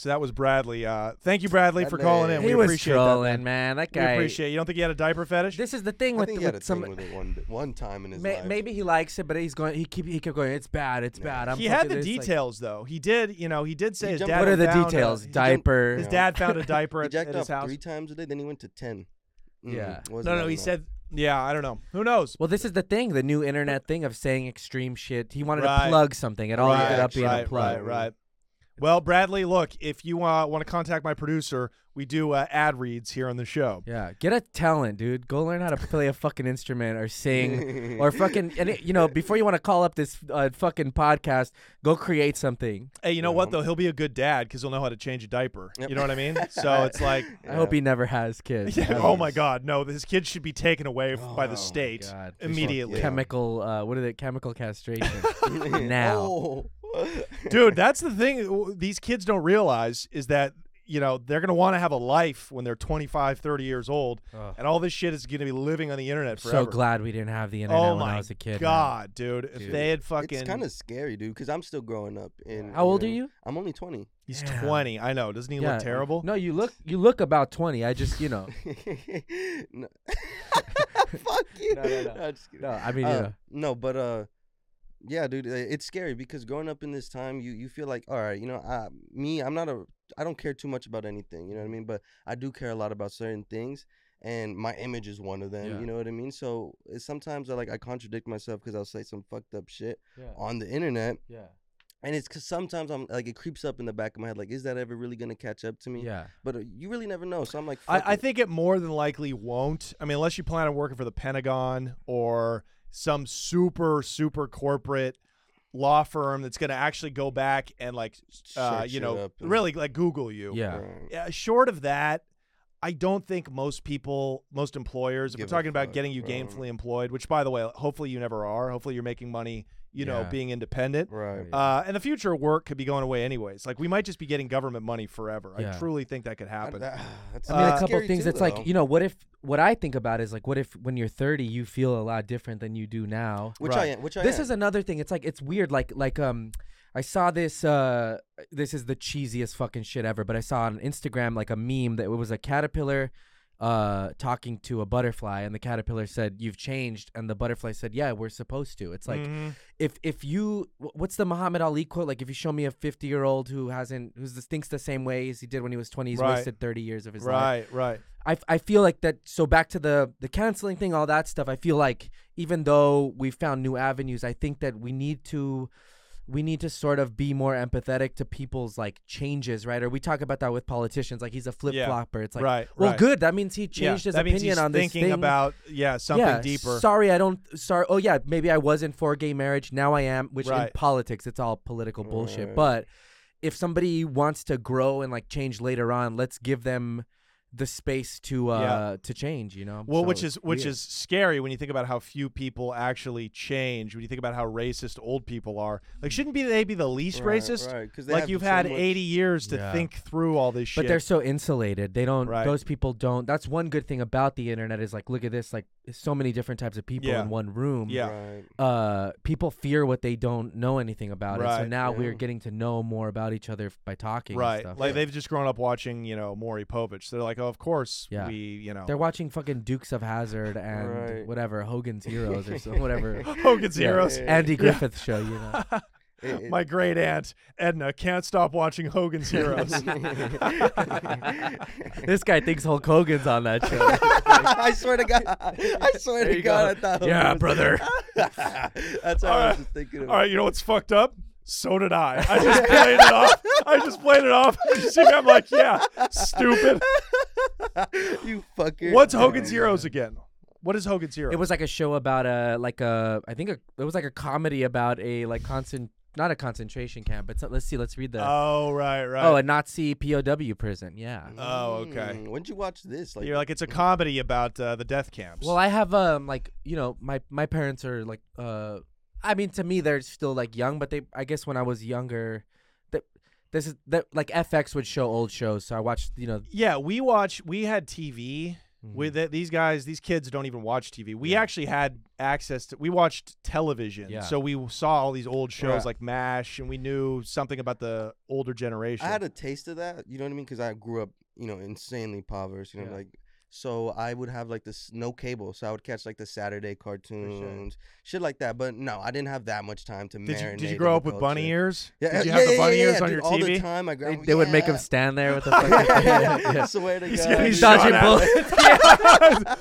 So that was Bradley. Uh, thank you, Bradley, Bradley, for calling in. He we was appreciate trolling, that, man. man. That guy. We appreciate. You don't think he had a diaper fetish? This is the thing with, I think he had with a some. Thing with it one, one time in his may, life. Maybe he likes it, but he's going. He keep. He kept going. It's bad. It's no. bad. I'm he had the this, details, like, though. He did. You know, he did say he his jumped, dad. What are the details? A, diaper. His dad found a diaper at, at his house. Three times a day. Then he went to ten. Mm, yeah. No, no. He said. Yeah, I don't know. Who knows? Well, this is the thing, the new internet thing of saying extreme shit. He wanted to plug something. It all ended up being a plug. Right. Right. Well, Bradley, look, if you uh, want to contact my producer, we do uh, ad reads here on the show. Yeah, get a talent, dude. Go learn how to play a fucking instrument or sing or fucking, and it, you know, before you want to call up this uh, fucking podcast, go create something. Hey, you know yeah. what, though? He'll be a good dad because he'll know how to change a diaper. Yep. You know what I mean? So it's like. I yeah. hope he never has kids. Yeah. Oh, my God. No, his kids should be taken away oh, by the state immediately. Chemical, uh, what are they? Chemical castration. Now. Oh. Dude, that's the thing these kids don't realize is that, you know, they're going to want to have a life when they're twenty-five, thirty years old, Ugh. And all this shit is going to be living on the internet forever. So glad we didn't have the internet oh when I was a kid. Oh, my God, dude. If dude. They had fucking... It's kind of scary, dude, because I'm still growing up. And, How old know, are you? I'm only twenty. He's yeah. twenty. I know. Doesn't he yeah. look terrible? No, you look you look about twenty. I just, you know. no. Fuck you. No, no, no. No, just kidding. No, I mean, uh, you know. No, but... uh. Yeah, dude, it's scary because growing up in this time, you, you feel like, all right, you know, I, me, I'm not a, I don't care too much about anything, you know what I mean? But I do care a lot about certain things, and my image is one of them, yeah. you know what I mean? So it's sometimes I like I contradict myself because I'll say some fucked up shit yeah. on the internet. Yeah. And it's because sometimes I'm like it creeps up in the back of my head, like, is that ever really gonna catch up to me? Yeah. But uh, you really never know. So I'm like, fuck I, it. I think it more than likely won't. I mean, unless you plan on working for the Pentagon or some super, super corporate law firm that's going to actually go back and, like, uh, you know, really, like, Google you. Yeah. yeah. Short of that, I don't think most people, most employers, if Give we're talking about fuck, getting you gainfully employed, which, by the way, hopefully you never are. Hopefully you're making money, you yeah. know, being independent. Right. Uh, and the future of work could be going away anyways. Like, we might just be getting government money forever. Yeah. I truly think that could happen. I, that, uh, I mean, a couple of things. Too, it's though. Like, you know, what if, what I think about is, like, what if when you're thirty, you feel a lot different than you do now? Which right. I am. Which I this am. Is another thing. It's like, it's weird. Like, like, um, I saw this, uh, this is the cheesiest fucking shit ever, but I saw on Instagram, like, a meme that it was a caterpillar uh, talking to a butterfly, and the caterpillar said, "You've changed," and the butterfly said, "Yeah, we're supposed to." It's like, mm-hmm. if if you, what's the Muhammad Ali quote? Like, if you show me a fifty year old who hasn't, who thinks the same way as he did when he was twenty, he's right. wasted thirty years of his right, life. Right, right. I, I feel like that. So back to the the canceling thing, all that stuff. I feel like even though we found new avenues, I think that we need to. We need to sort of be more empathetic to people's like changes, right? Or we talk about that with politicians, like he's a flip flopper. Yeah. It's like, right, well, right. good. That means he changed yeah. his that opinion means he's on this thing. Thinking about yeah something yeah. deeper. Sorry, I don't. Sorry. Oh yeah, maybe I wasn't for gay marriage. Now I am. Which right. in politics, it's all political bullshit. Mm. But if somebody wants to grow and like change later on, let's give them the space to uh yeah. to change, you know. Well, so which is which weird. is scary when you think about how few people actually change. When you think about how racist old people are, like shouldn't be they be the least right, racist? Right, like you've so had much... eighty years to yeah. think through all this shit. But they're so insulated. They don't. Right. Those people don't. That's one good thing about the internet is like, look at this, like so many different types of people yeah. in one room. Yeah. Right. Uh, people fear what they don't know anything about, right. and so now yeah. we're getting to know more about each other by talking. Right. And stuff. Like yeah. they've just grown up watching, you know, Maury Povich. They're like. Oh, of course, yeah. we, you know. They're watching fucking Dukes of Hazzard and right. whatever, Hogan's Heroes or something, whatever. Hogan's yeah, Heroes. Andy Griffith's yeah. show, you know. It, it, My great aunt, Edna, can't stop watching Hogan's Heroes. This guy thinks Hulk Hogan's on that show. I swear to God. I swear there to God. Go. I thought yeah, brother. That's how All I was right. just thinking of. All right, you know what's fucked up? So did I. I just played it off. I just played it off. You see, I'm like, yeah, stupid. You fucker. What's Hogan's Heroes again? What is Hogan's Heroes? It was like a show about a, like a, I think a, it was like a comedy about a, like, constant, not a concentration camp, but so, let's see, let's read the. Oh, right, right. Oh, a Nazi P O W prison. Yeah. Oh, okay. Mm, when did you watch this? Like, You're like, it's a comedy about uh, the death camps. Well, I have, um, like, you know, my, my parents are like, uh, I mean, to me, they're still like young, but they. I guess when I was younger, that this is that like F X would show old shows, so I watched. You know. Yeah, we watch. We had T V mm-hmm. with it. These guys, these kids don't even watch T V. We yeah. actually had access to. We watched television, yeah. so we saw all these old shows yeah. like MASH, and we knew something about the older generation. I had a taste of that. You know what I mean? Because I grew up, you know, insanely impoverished. You know, yeah. like. So I would have like this no cable, so I would catch like the Saturday cartoons, sure. shit like that. But no, I didn't have that much time to. Did you Did you grow up with culture. bunny ears? Yeah, did you yeah, have yeah, the bunny yeah, ears yeah, on dude, your T V? All the time, I grew up. They, they yeah. would make him stand there with the fucking. yeah, yeah, yeah. yeah. Swear to he's God, he's dodging bullets. yeah.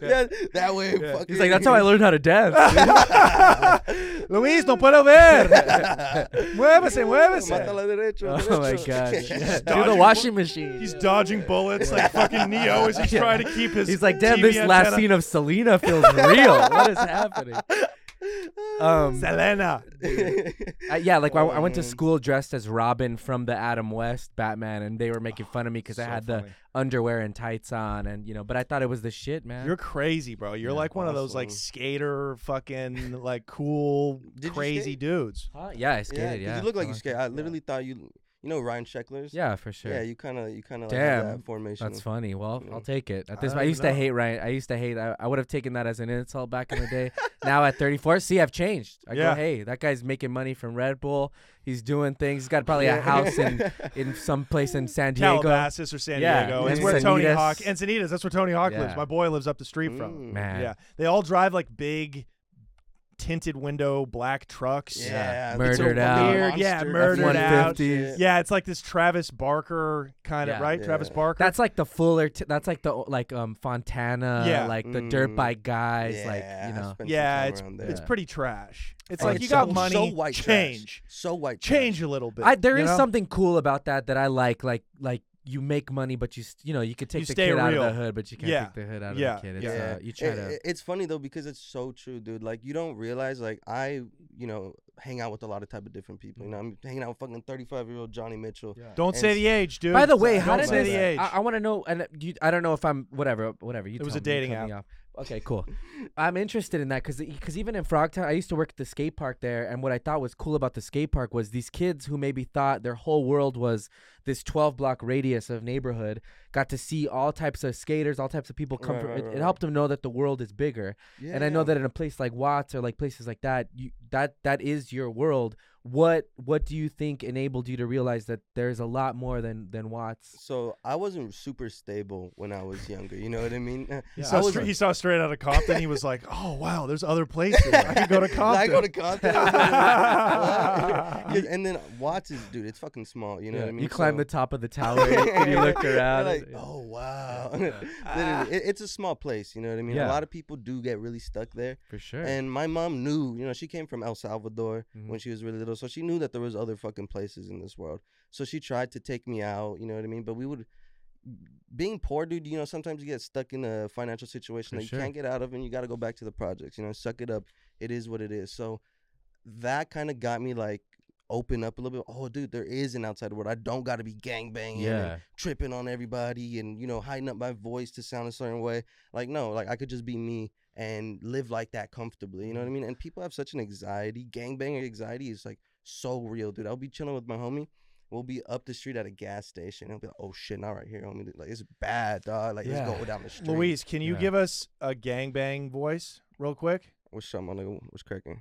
Yeah, that way, yeah. fucking. He's like, that's how I learned how to dance. Luis, no puedo ver. Muévese, muévese. Oh my God! Do the washing machine. He's dodging bullets like fucking knees. As he's yeah. trying to keep his He's like, damn, T V this antenna. Last scene of Selena feels real. What is happening? Um, Selena. I, yeah, like oh, I, I went to school dressed as Robin from the Adam West Batman, and they were making fun of me because so I had funny. the underwear and tights on, and you know, but I thought it was the shit, man. You're crazy, bro. You're yeah, like one awesome. of those like skater, fucking like cool, crazy dudes. Huh? Yeah, I skated. Yeah, yeah. You look like oh, you skate. I literally yeah. thought you. You know Ryan Shecklers? Yeah, for sure. Yeah, you kind of, you kind of like that formation. That's funny. Well, yeah. I'll take it. At this, I, I used know. to hate Ryan. I used to hate. I, I would have taken that as an insult back in the day. Now at thirty-four, see, I've changed. I yeah. go, hey, that guy's making money from Red Bull. He's doing things. He's got probably yeah. a house in in some place in San Diego, Calabasas or San yeah. Diego. That's where Tony Hawk, Encinitas. That's where Tony Hawk yeah. lives. My boy lives up the street mm. from him. Man. Yeah, they all drive like big. Tinted window, black trucks. Yeah, murdered out. Weird, yeah, murdered out. Yeah, it's like this Travis Barker kind yeah, of right. Yeah. Travis Barker. That's like the Fuller. T- that's like the like um Fontana. Yeah. like the mm. dirt bike guys. Yeah, like you know. Yeah, it's it's pretty trash. It's and like it's you so, got money, so white change, trash. so white, trash. change a little bit. I, there is know? something cool about that that I like. Like like. You make money, but you you know you could take you the kid real. out of the hood, but you can't yeah. take the hood out yeah. of the kid. It's, yeah, uh, you try it, to. It's funny though because it's so true, dude. Like you don't realize, like I you know hang out with a lot of type of different people. You know, I'm hanging out with fucking thirty-five year old Johnny Mitchell. Yeah. Don't and say the age, dude. By the way, how don't did say this, the age. I, I want to know, and you, I don't know if I'm whatever, whatever. You it was a dating app. Okay, cool. I'm interested in that because because even in Frogtown, I used to work at the skate park there, and what I thought was cool about the skate park was these kids who maybe thought their whole world was this twelve block radius of neighborhood got to see all types of skaters, all types of people come. Right, from, right, it, right. it helped them know that the world is bigger. Yeah, and I know yeah. that in a place like Watts or like places like that, you, that that is your world. what what do you think enabled you to realize that there's a lot more than than Watts? So I wasn't super stable when I was younger. You know what I mean? Yeah, he, saw I was, stra- he saw Straight Outta Compton. He was like, oh, wow, there's other places. I could go to Compton. I go to Compton. And then Watts is, dude, it's fucking small. You know yeah, what I mean? You climb so, the top of the tower and you look around. Like, and, oh, wow. Yeah. it, it's a small place. You know what I mean? Yeah. A lot of people do get really stuck there. For sure. And my mom knew, you know, she came from El Salvador mm-hmm. when she was really little. So she knew that there was other fucking places in this world. So she tried to take me out, you know what I mean? But we would, being poor, dude, you know, sometimes you get stuck in a financial situation that you can't get out of, and you got to go back to the projects, you know, suck it up. It is what it is. So that kind of got me like open up a little bit. Oh, dude, there is an outside world. I don't got to be gangbanging yeah. and tripping on everybody and, you know, hiding up my voice to sound a certain way. Like, no, like I could just be me and live like that comfortably, you know what I mean? And people have such an anxiety. Gangbang anxiety is like so real, dude. I'll be chilling with my homie. We'll be up the street at a gas station. He'll be like, oh shit, not right here, homie. Like, it's bad, dog. Like, yeah. let's go down the street. Luis, can you yeah. give us a gangbang voice real quick? What's up, my nigga? What's cracking?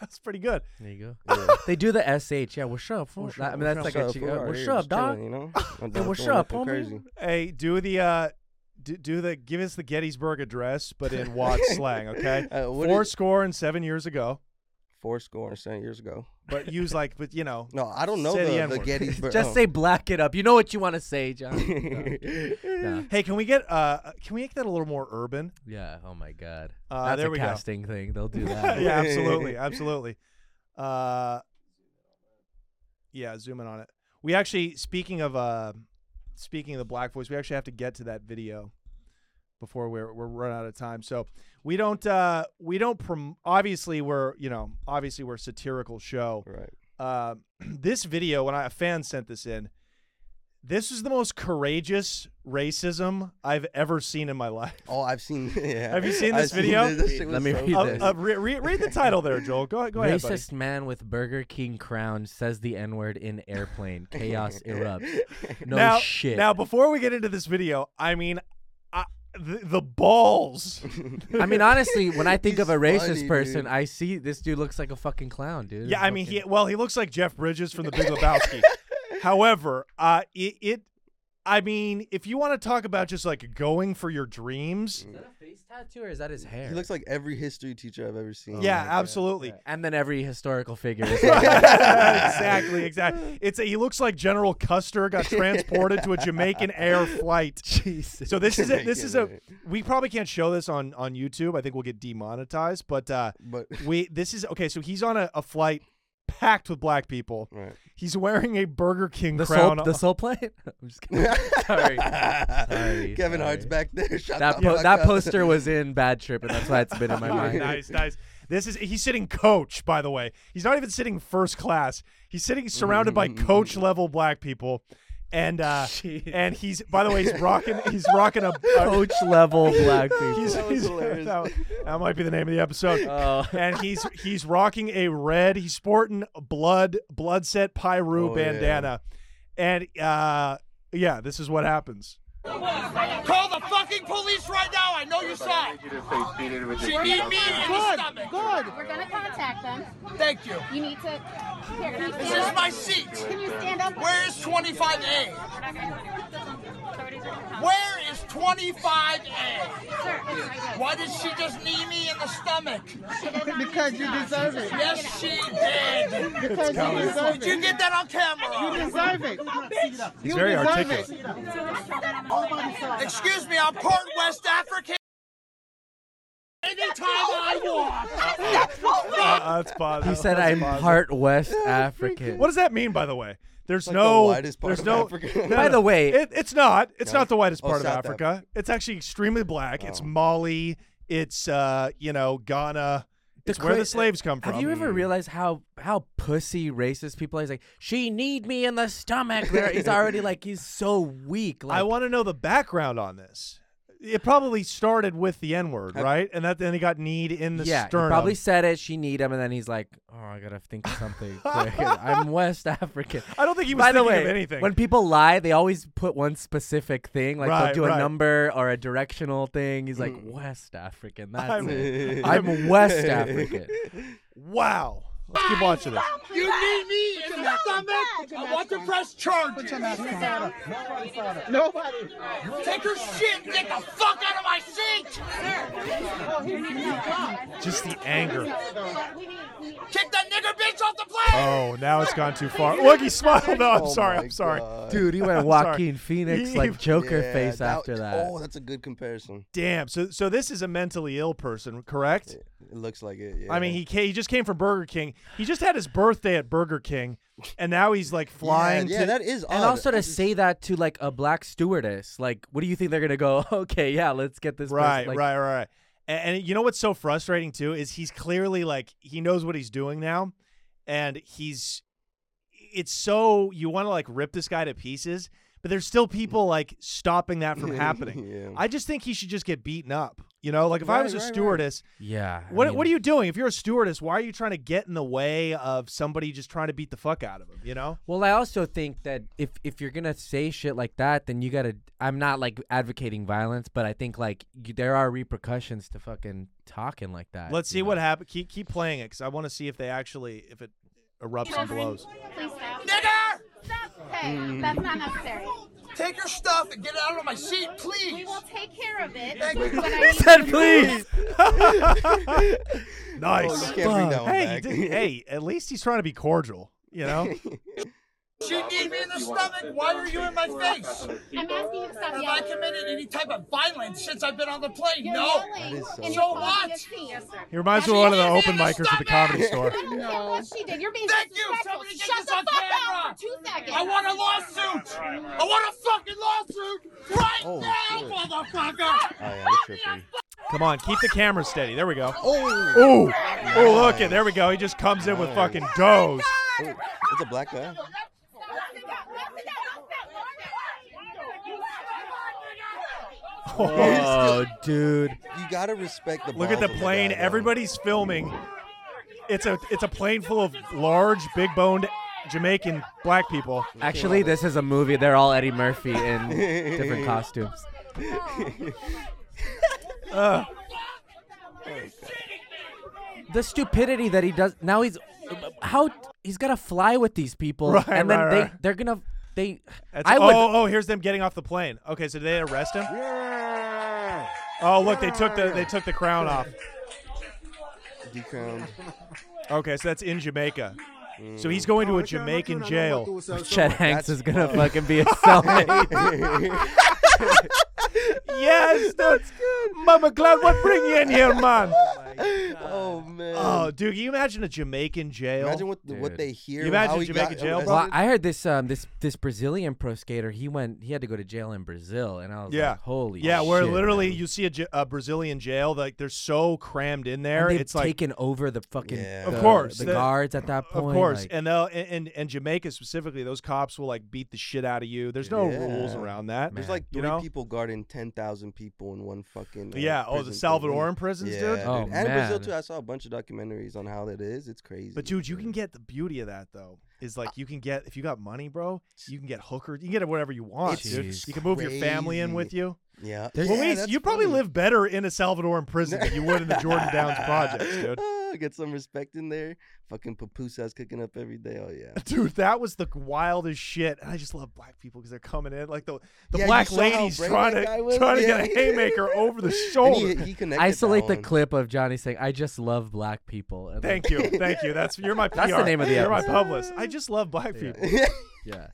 That's pretty good. There you go. Yeah. They do the S H. Yeah, what's up? What's I mean, that's what's like up, a chico. What's up, dog? You know? Hey, what's up, homie? Crazy. Hey, do the... uh Do, do the give us the Gettysburg Address, but in Watts slang, okay? Uh, four is, score and seven years ago. Four score and seven years ago. But use like, but you know. No, I don't know the, the, the Gettysburg. Just oh. say black it up. You know what you want to say, John. No. No. Hey, can we get uh, can we make that a little more urban? Yeah. Oh my God. Uh, That's there a we casting go. Thing. They'll do that. Yeah, absolutely, absolutely. Uh, yeah, zoom in on it. We actually, speaking of. Uh, Speaking of the black voice, we actually have to get to that video before we're we're run out of time. So we don't uh, we don't prom- obviously we're you know obviously we're a satirical show. Right. Uh, this video, when I, a fan sent this in, this is the most courageous racism I've ever seen in my life. Oh, I've seen. Yeah. Have you seen this I've video? Seen this. This Let me so read this. Uh, uh, re- re- read the title there, Joel. Go, go ahead, buddy. Racist man with Burger King crown says the N-word in airplane. Chaos erupts. No now, shit. Now, before we get into this video, I mean, I, the, the balls. I mean, honestly, when I think He's of a racist funny, person, dude. I see this dude looks like a fucking clown, dude. Yeah, I mean, okay. he well, he looks like Jeff Bridges from The Big Lebowski. However, uh, it, it, I mean, if you want to talk about just like going for your dreams. Is that a face tattoo or is that his hair? He looks like every history teacher I've ever seen. Yeah, oh absolutely. God. And then every historical figure. Is like- exactly, exactly. It's a, he looks like General Custer got transported to a Jamaican air flight. Jesus. So this is a, this is a, we probably can't show this on, on YouTube. I think we'll get demonetized, but, uh, but we, this is, okay, so he's on a, a flight. Packed with black people. Right. He's wearing a Burger King the crown. Soul, the soul plate? I'm just kidding. Sorry. sorry. Kevin sorry. Hart's back there. Shut that po- that poster was in Bad Trip, and that's why it's been in my mind. Nice, nice. This is he's sitting coach, by the way. He's not even sitting first class. He's sitting surrounded by coach level black people. And uh, and he's by the way he's rocking he's rocking a coach level black people. He's, that, he's, that, that might be the name of the episode. Uh. And he's he's rocking a red. He's sporting blood blood set Piru oh, bandana, yeah. and uh, yeah, this is what happens. Call the fucking police right now! I know you saw it. She beat me in the stomach. Good. We're gonna contact them. Thank you. You need to. Here, can you stand this up? Is my seat. Can you stand up? Where is twenty-five A? Where is twenty-five A? Why did she just knee me in the stomach? Because you deserve it. Yes, she did. Because you deserve it. Did you get that on camera? You deserve it. He's very articulate. Excuse me, I'm part West African. Anytime I want. uh, that's positive. He said that's I'm positive. Part West African. What does that mean, by the way? There's like no. The widest part there's of no, Africa. No, by the way, it, it's not. It's no. not the widest oh, part South of Africa. Africa. It's actually extremely black. Oh. It's Mali. It's uh, you know, Ghana. It's where the slaves come from. Have you ever realized how how pussy racist people are? He's like, she need me in the stomach. He's already like, he's so weak. Like, I want to know the background on this. It probably started with the N-word, right? And that then he got need in the yeah, sternum. Yeah, probably said it. She need him, and then he's like, "Oh, I gotta think of something." I'm West African. I don't think he was By thinking the way, of anything. When people lie, they always put one specific thing, like right, they'll do right. a number or a directional thing. He's like, mm. "West African." That's I'm, it. I'm West African. Wow. Let's keep watching this. You need me in the stomach. I want to press charges. Nobody. Take your shit and get the fuck out of my seat. Just the anger. Kick that nigger bitch off the plane. Oh, now it's gone too far. Look, he smiled. No, I'm sorry. I'm sorry. Dude, he went Joaquin Phoenix like Joker yeah, face that, after that. Oh, that's a good comparison. Damn. So, so this is a mentally ill person, correct? It looks like it. Yeah. I mean, he came, he just came from Burger King. He just had his birthday at Burger King, and now he's like flying. Yeah, yeah to, that is. Odd. And also to say that to like a black stewardess, like, what do you think they're gonna go? Okay, yeah, let's get this. Right, person, like, right, right, right. And, and you know what's so frustrating too is he's clearly like he knows what he's doing now, and he's. It's so you want to like rip this guy to pieces. But there's still people, like, stopping that from happening. Yeah. I just think he should just get beaten up. You know, like, if right, I was a right, stewardess, right. Yeah, what I mean, what are you doing? If you're a stewardess, why are you trying to get in the way of somebody just trying to beat the fuck out of him, you know? Well, I also think that if, if you're going to say shit like that, then you got to – I'm not, like, advocating violence, but I think, like, you, there are repercussions to fucking talking like that. Let's see know? what happens. Keep, keep playing it because I want to see if they actually – if it erupts yeah, and blows. Nigger! Hey, mm. That's not necessary. Take your stuff and get it out of my seat, please. We will take care of it. He said, "Please." Nice. Oh, you can't bring that one hey, back. Did, hey, at least he's trying to be cordial, you know. She need me in the stomach. Why are you in my face? I'm asking you to stop yelling. Have I committed any type of violence since I've been on the plane? You're no. So, so what? Yes, he reminds me of one of the open micers at the Comedy Store. I don't care what she did. You're being Thank you. Somebody get Shut this on camera. For two seconds. I want a lawsuit. Right, right, right. I want a fucking lawsuit right oh, now, shit. motherfucker. Oh, yeah, that's trippy. Come on, keep the camera steady. There we go. Oh, oh, nice. oh look it. There we go. He just comes in with fucking does. Oh, it's a black guy. Oh, dude! You gotta respect the. Look at the plane. The guy, Everybody's filming. It's a it's a plane full of large, big-boned Jamaican black people. Actually, this is a movie. They're all Eddie Murphy in different costumes. uh, the stupidity that he does now. He's how he's gotta fly with these people, right, and then right, they right. they're gonna. They, I would, oh, oh, here's them getting off the plane. Okay, so did they arrest him? Yeah. Oh, look, they took the they took the crown off. Decrowned. Okay, so that's in Jamaica. Mm. So he's going to a Jamaican jail. Chet Hanks is gonna fucking be a cellmate. Yes, that's good. Mama Glad, what bring you in here, man? Oh, man. Oh, dude, can you imagine a Jamaican jail? Imagine what, what they hear. You imagine Jamaican got, jail, bro? Well, I heard this um this this Brazilian pro skater, he went he had to go to jail in Brazil, and I was yeah. like, holy yeah, shit. Yeah, where literally man. you see a, a Brazilian jail, like they're so crammed in there. It's like taken over the fucking yeah. the, of course, the, the guards at that point. Of course. Like, and, and, and and Jamaica specifically, those cops will like beat the shit out of you. There's no yeah. rules around that. Man. There's like three you know? people guarding ten thousand people in one fucking uh, Yeah, oh, the Salvadoran prisons, yeah, dude? Oh, dude. And Man. Brazil, too. I saw a bunch of documentaries on how that is. It's crazy. But, dude, you can get the beauty of that, though. Is like you can get, if you got money, bro, you can get hookers. You can get whatever you want, it's dude. You can crazy. move your family in with you. Yeah. Well, yeah Luis, you probably funny. live better in a Salvadoran prison than you would in the Jordan Downs projects, dude. Uh, get some respect in there. Fucking pupusas cooking up every day. Oh, yeah. Dude, that was the wildest shit. And I just love black people because they're coming in. Like the, the yeah, black ladies trying to trying to yeah. get a haymaker over the shoulder. He, he Isolate the one. clip of Johnny saying, I just love black people. And Thank like, you. Thank you. That's You're my P R. That's the name of the episode. You're my publicist. I just love black yeah. people. Yeah.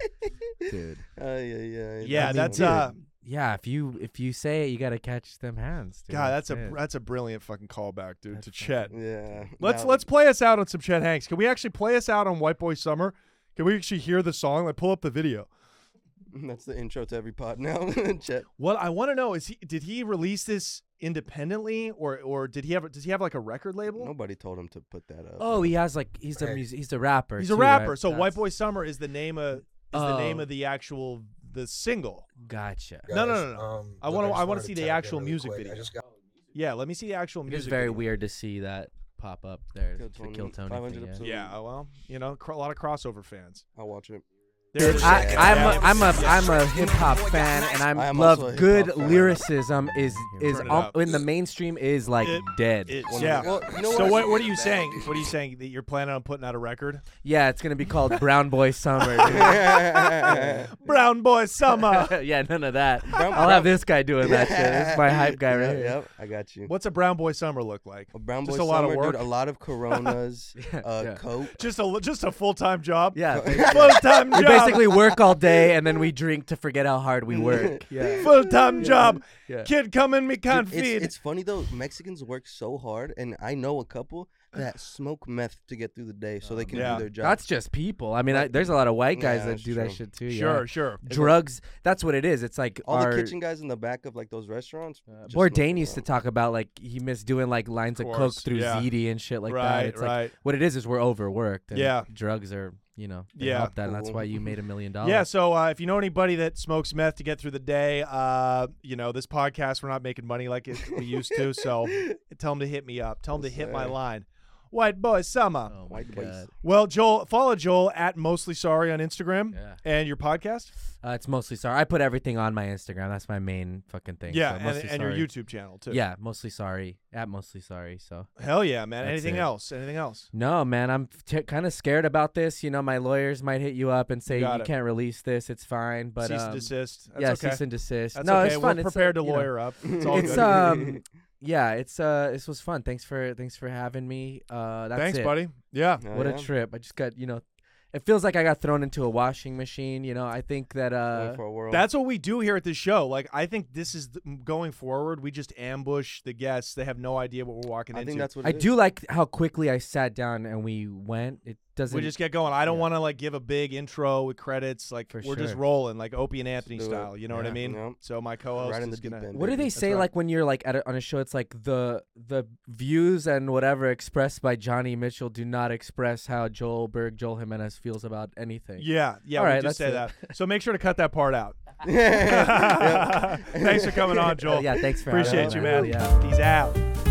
Dude. Uh, yeah, yeah. Yeah, I mean, that's... uh. Yeah, if you if you say it, you gotta catch them hands. Dude. God, that's, that's a it. that's a brilliant fucking callback, dude, that's to Chet. Funny. Yeah. Let's now, let's play us out on some Chet Hanks. Can we actually play us out on White Boy Summer? Can we actually hear the song? Like, pull up the video. That's the intro to every pod now, Chet. What I want to know is, he did he release this independently, or or did he ever does he have like a record label? Nobody told him to put that up. Oh, he has like he's a music, he's a rapper. He's too, a rapper. Right? So that's... White Boy Summer is the name of is oh. the name of the actual. The single. Gotcha. Guys, no, no, no, no. Um, I want to. I want to see the actual really music quick. video. I just got... Yeah, let me see the actual it music. It's very video. weird to see that pop up there. Kill Tony, the Kill Tony. Thing, yeah. yeah. Well, you know, a lot of crossover fans. I'll watch it. Dude, I, I'm a, I'm a, I'm a hip hop fan, and I'm I love good lyricism. Is is um, in the mainstream is like it, dead. It's, yeah. Well, you know so what? What are you saying? What are you saying that you're planning on putting out a record? Yeah, it's gonna be called Brown Boy Summer. Brown Boy Summer. Yeah, none of that. Brown, I'll brown. have this guy doing that shit. This is my hype guy, right? Yep, yep, I got you. What's a Brown Boy Summer look like? A Brown Boy just a summer, lot of work, dude, a lot of Coronas, yeah, uh, yeah. Coke. Just a just a full time job. Yeah, full time job. Basically work all day and then we drink to forget how hard we work. Yeah. Full time yeah. job. Yeah. Kid, come in, me can't Dude, feed. It's, it's funny though. Mexicans work so hard, and I know a couple that smoke meth to get through the day so they can yeah. do their job. That's just people. I mean, I, there's a lot of white guys yeah, that do true. that shit too. Sure, yeah. sure. Drugs. That's what it is. It's like all our, the kitchen guys in the back of like those restaurants. Uh, Bourdain used to talk about like he missed doing like lines of, of coke through yeah. ziti and shit like right, that. It's right. like what it is is we're overworked. And yeah, drugs are. You know, yeah, that, and that's why you made a million dollars. Yeah, so uh, if you know anybody that smokes meth to get through the day, uh, you know, this podcast, we're not making money like it, we used to, so tell them to hit me up. Tell them to hit my line. White boy summer. Oh, White boys. Well, Joel, follow Joel at Mostly Sorry on Instagram yeah. and your podcast. Uh, it's Mostly Sorry. I put everything on my Instagram. That's my main fucking thing. Yeah, so and, and your YouTube channel, too. Yeah, Mostly Sorry. At Mostly Sorry. So hell yeah, man. That's Anything it. else? Anything else? No, man. I'm t- kind of scared about this. You know, my lawyers might hit you up and say, Got you it. can't release this. It's fine. But, cease um, and desist. That's yeah, okay. cease and desist. That's no, okay. it's fun. We're prepared it's, to lawyer know, up. It's all it's, good. Um, yeah, it's uh, this was fun. Thanks for thanks for having me. Uh, that's thanks, it. buddy. Yeah. Oh, what yeah. a trip. I just got, you know. It feels like I got thrown into a washing machine. You know, I think that uh, that's what we do here at this show. Like, I think this is the, going forward. We just ambush the guests. They have no idea what we're walking I into. I think that's what it I is. do like how quickly I sat down and we went. It doesn't. We just get going. I don't yeah. want to like give a big intro with credits. Like For we're sure. just rolling like Opie and Anthony style. It. You know yeah. what I mean? Yeah. So my co-host right is gonna. End, what do they say? Right. Like when you're like at a, on a show, it's like the the views and whatever expressed by Johnny Mitchell do not express how Joel Berg, Joel Jimenez. feels about anything. Yeah, yeah, All we right, just say it. that. So make sure to cut that part out. Thanks for coming on, Joel. Yeah, thanks for having me. Appreciate you, man. man. Yeah. Peace out.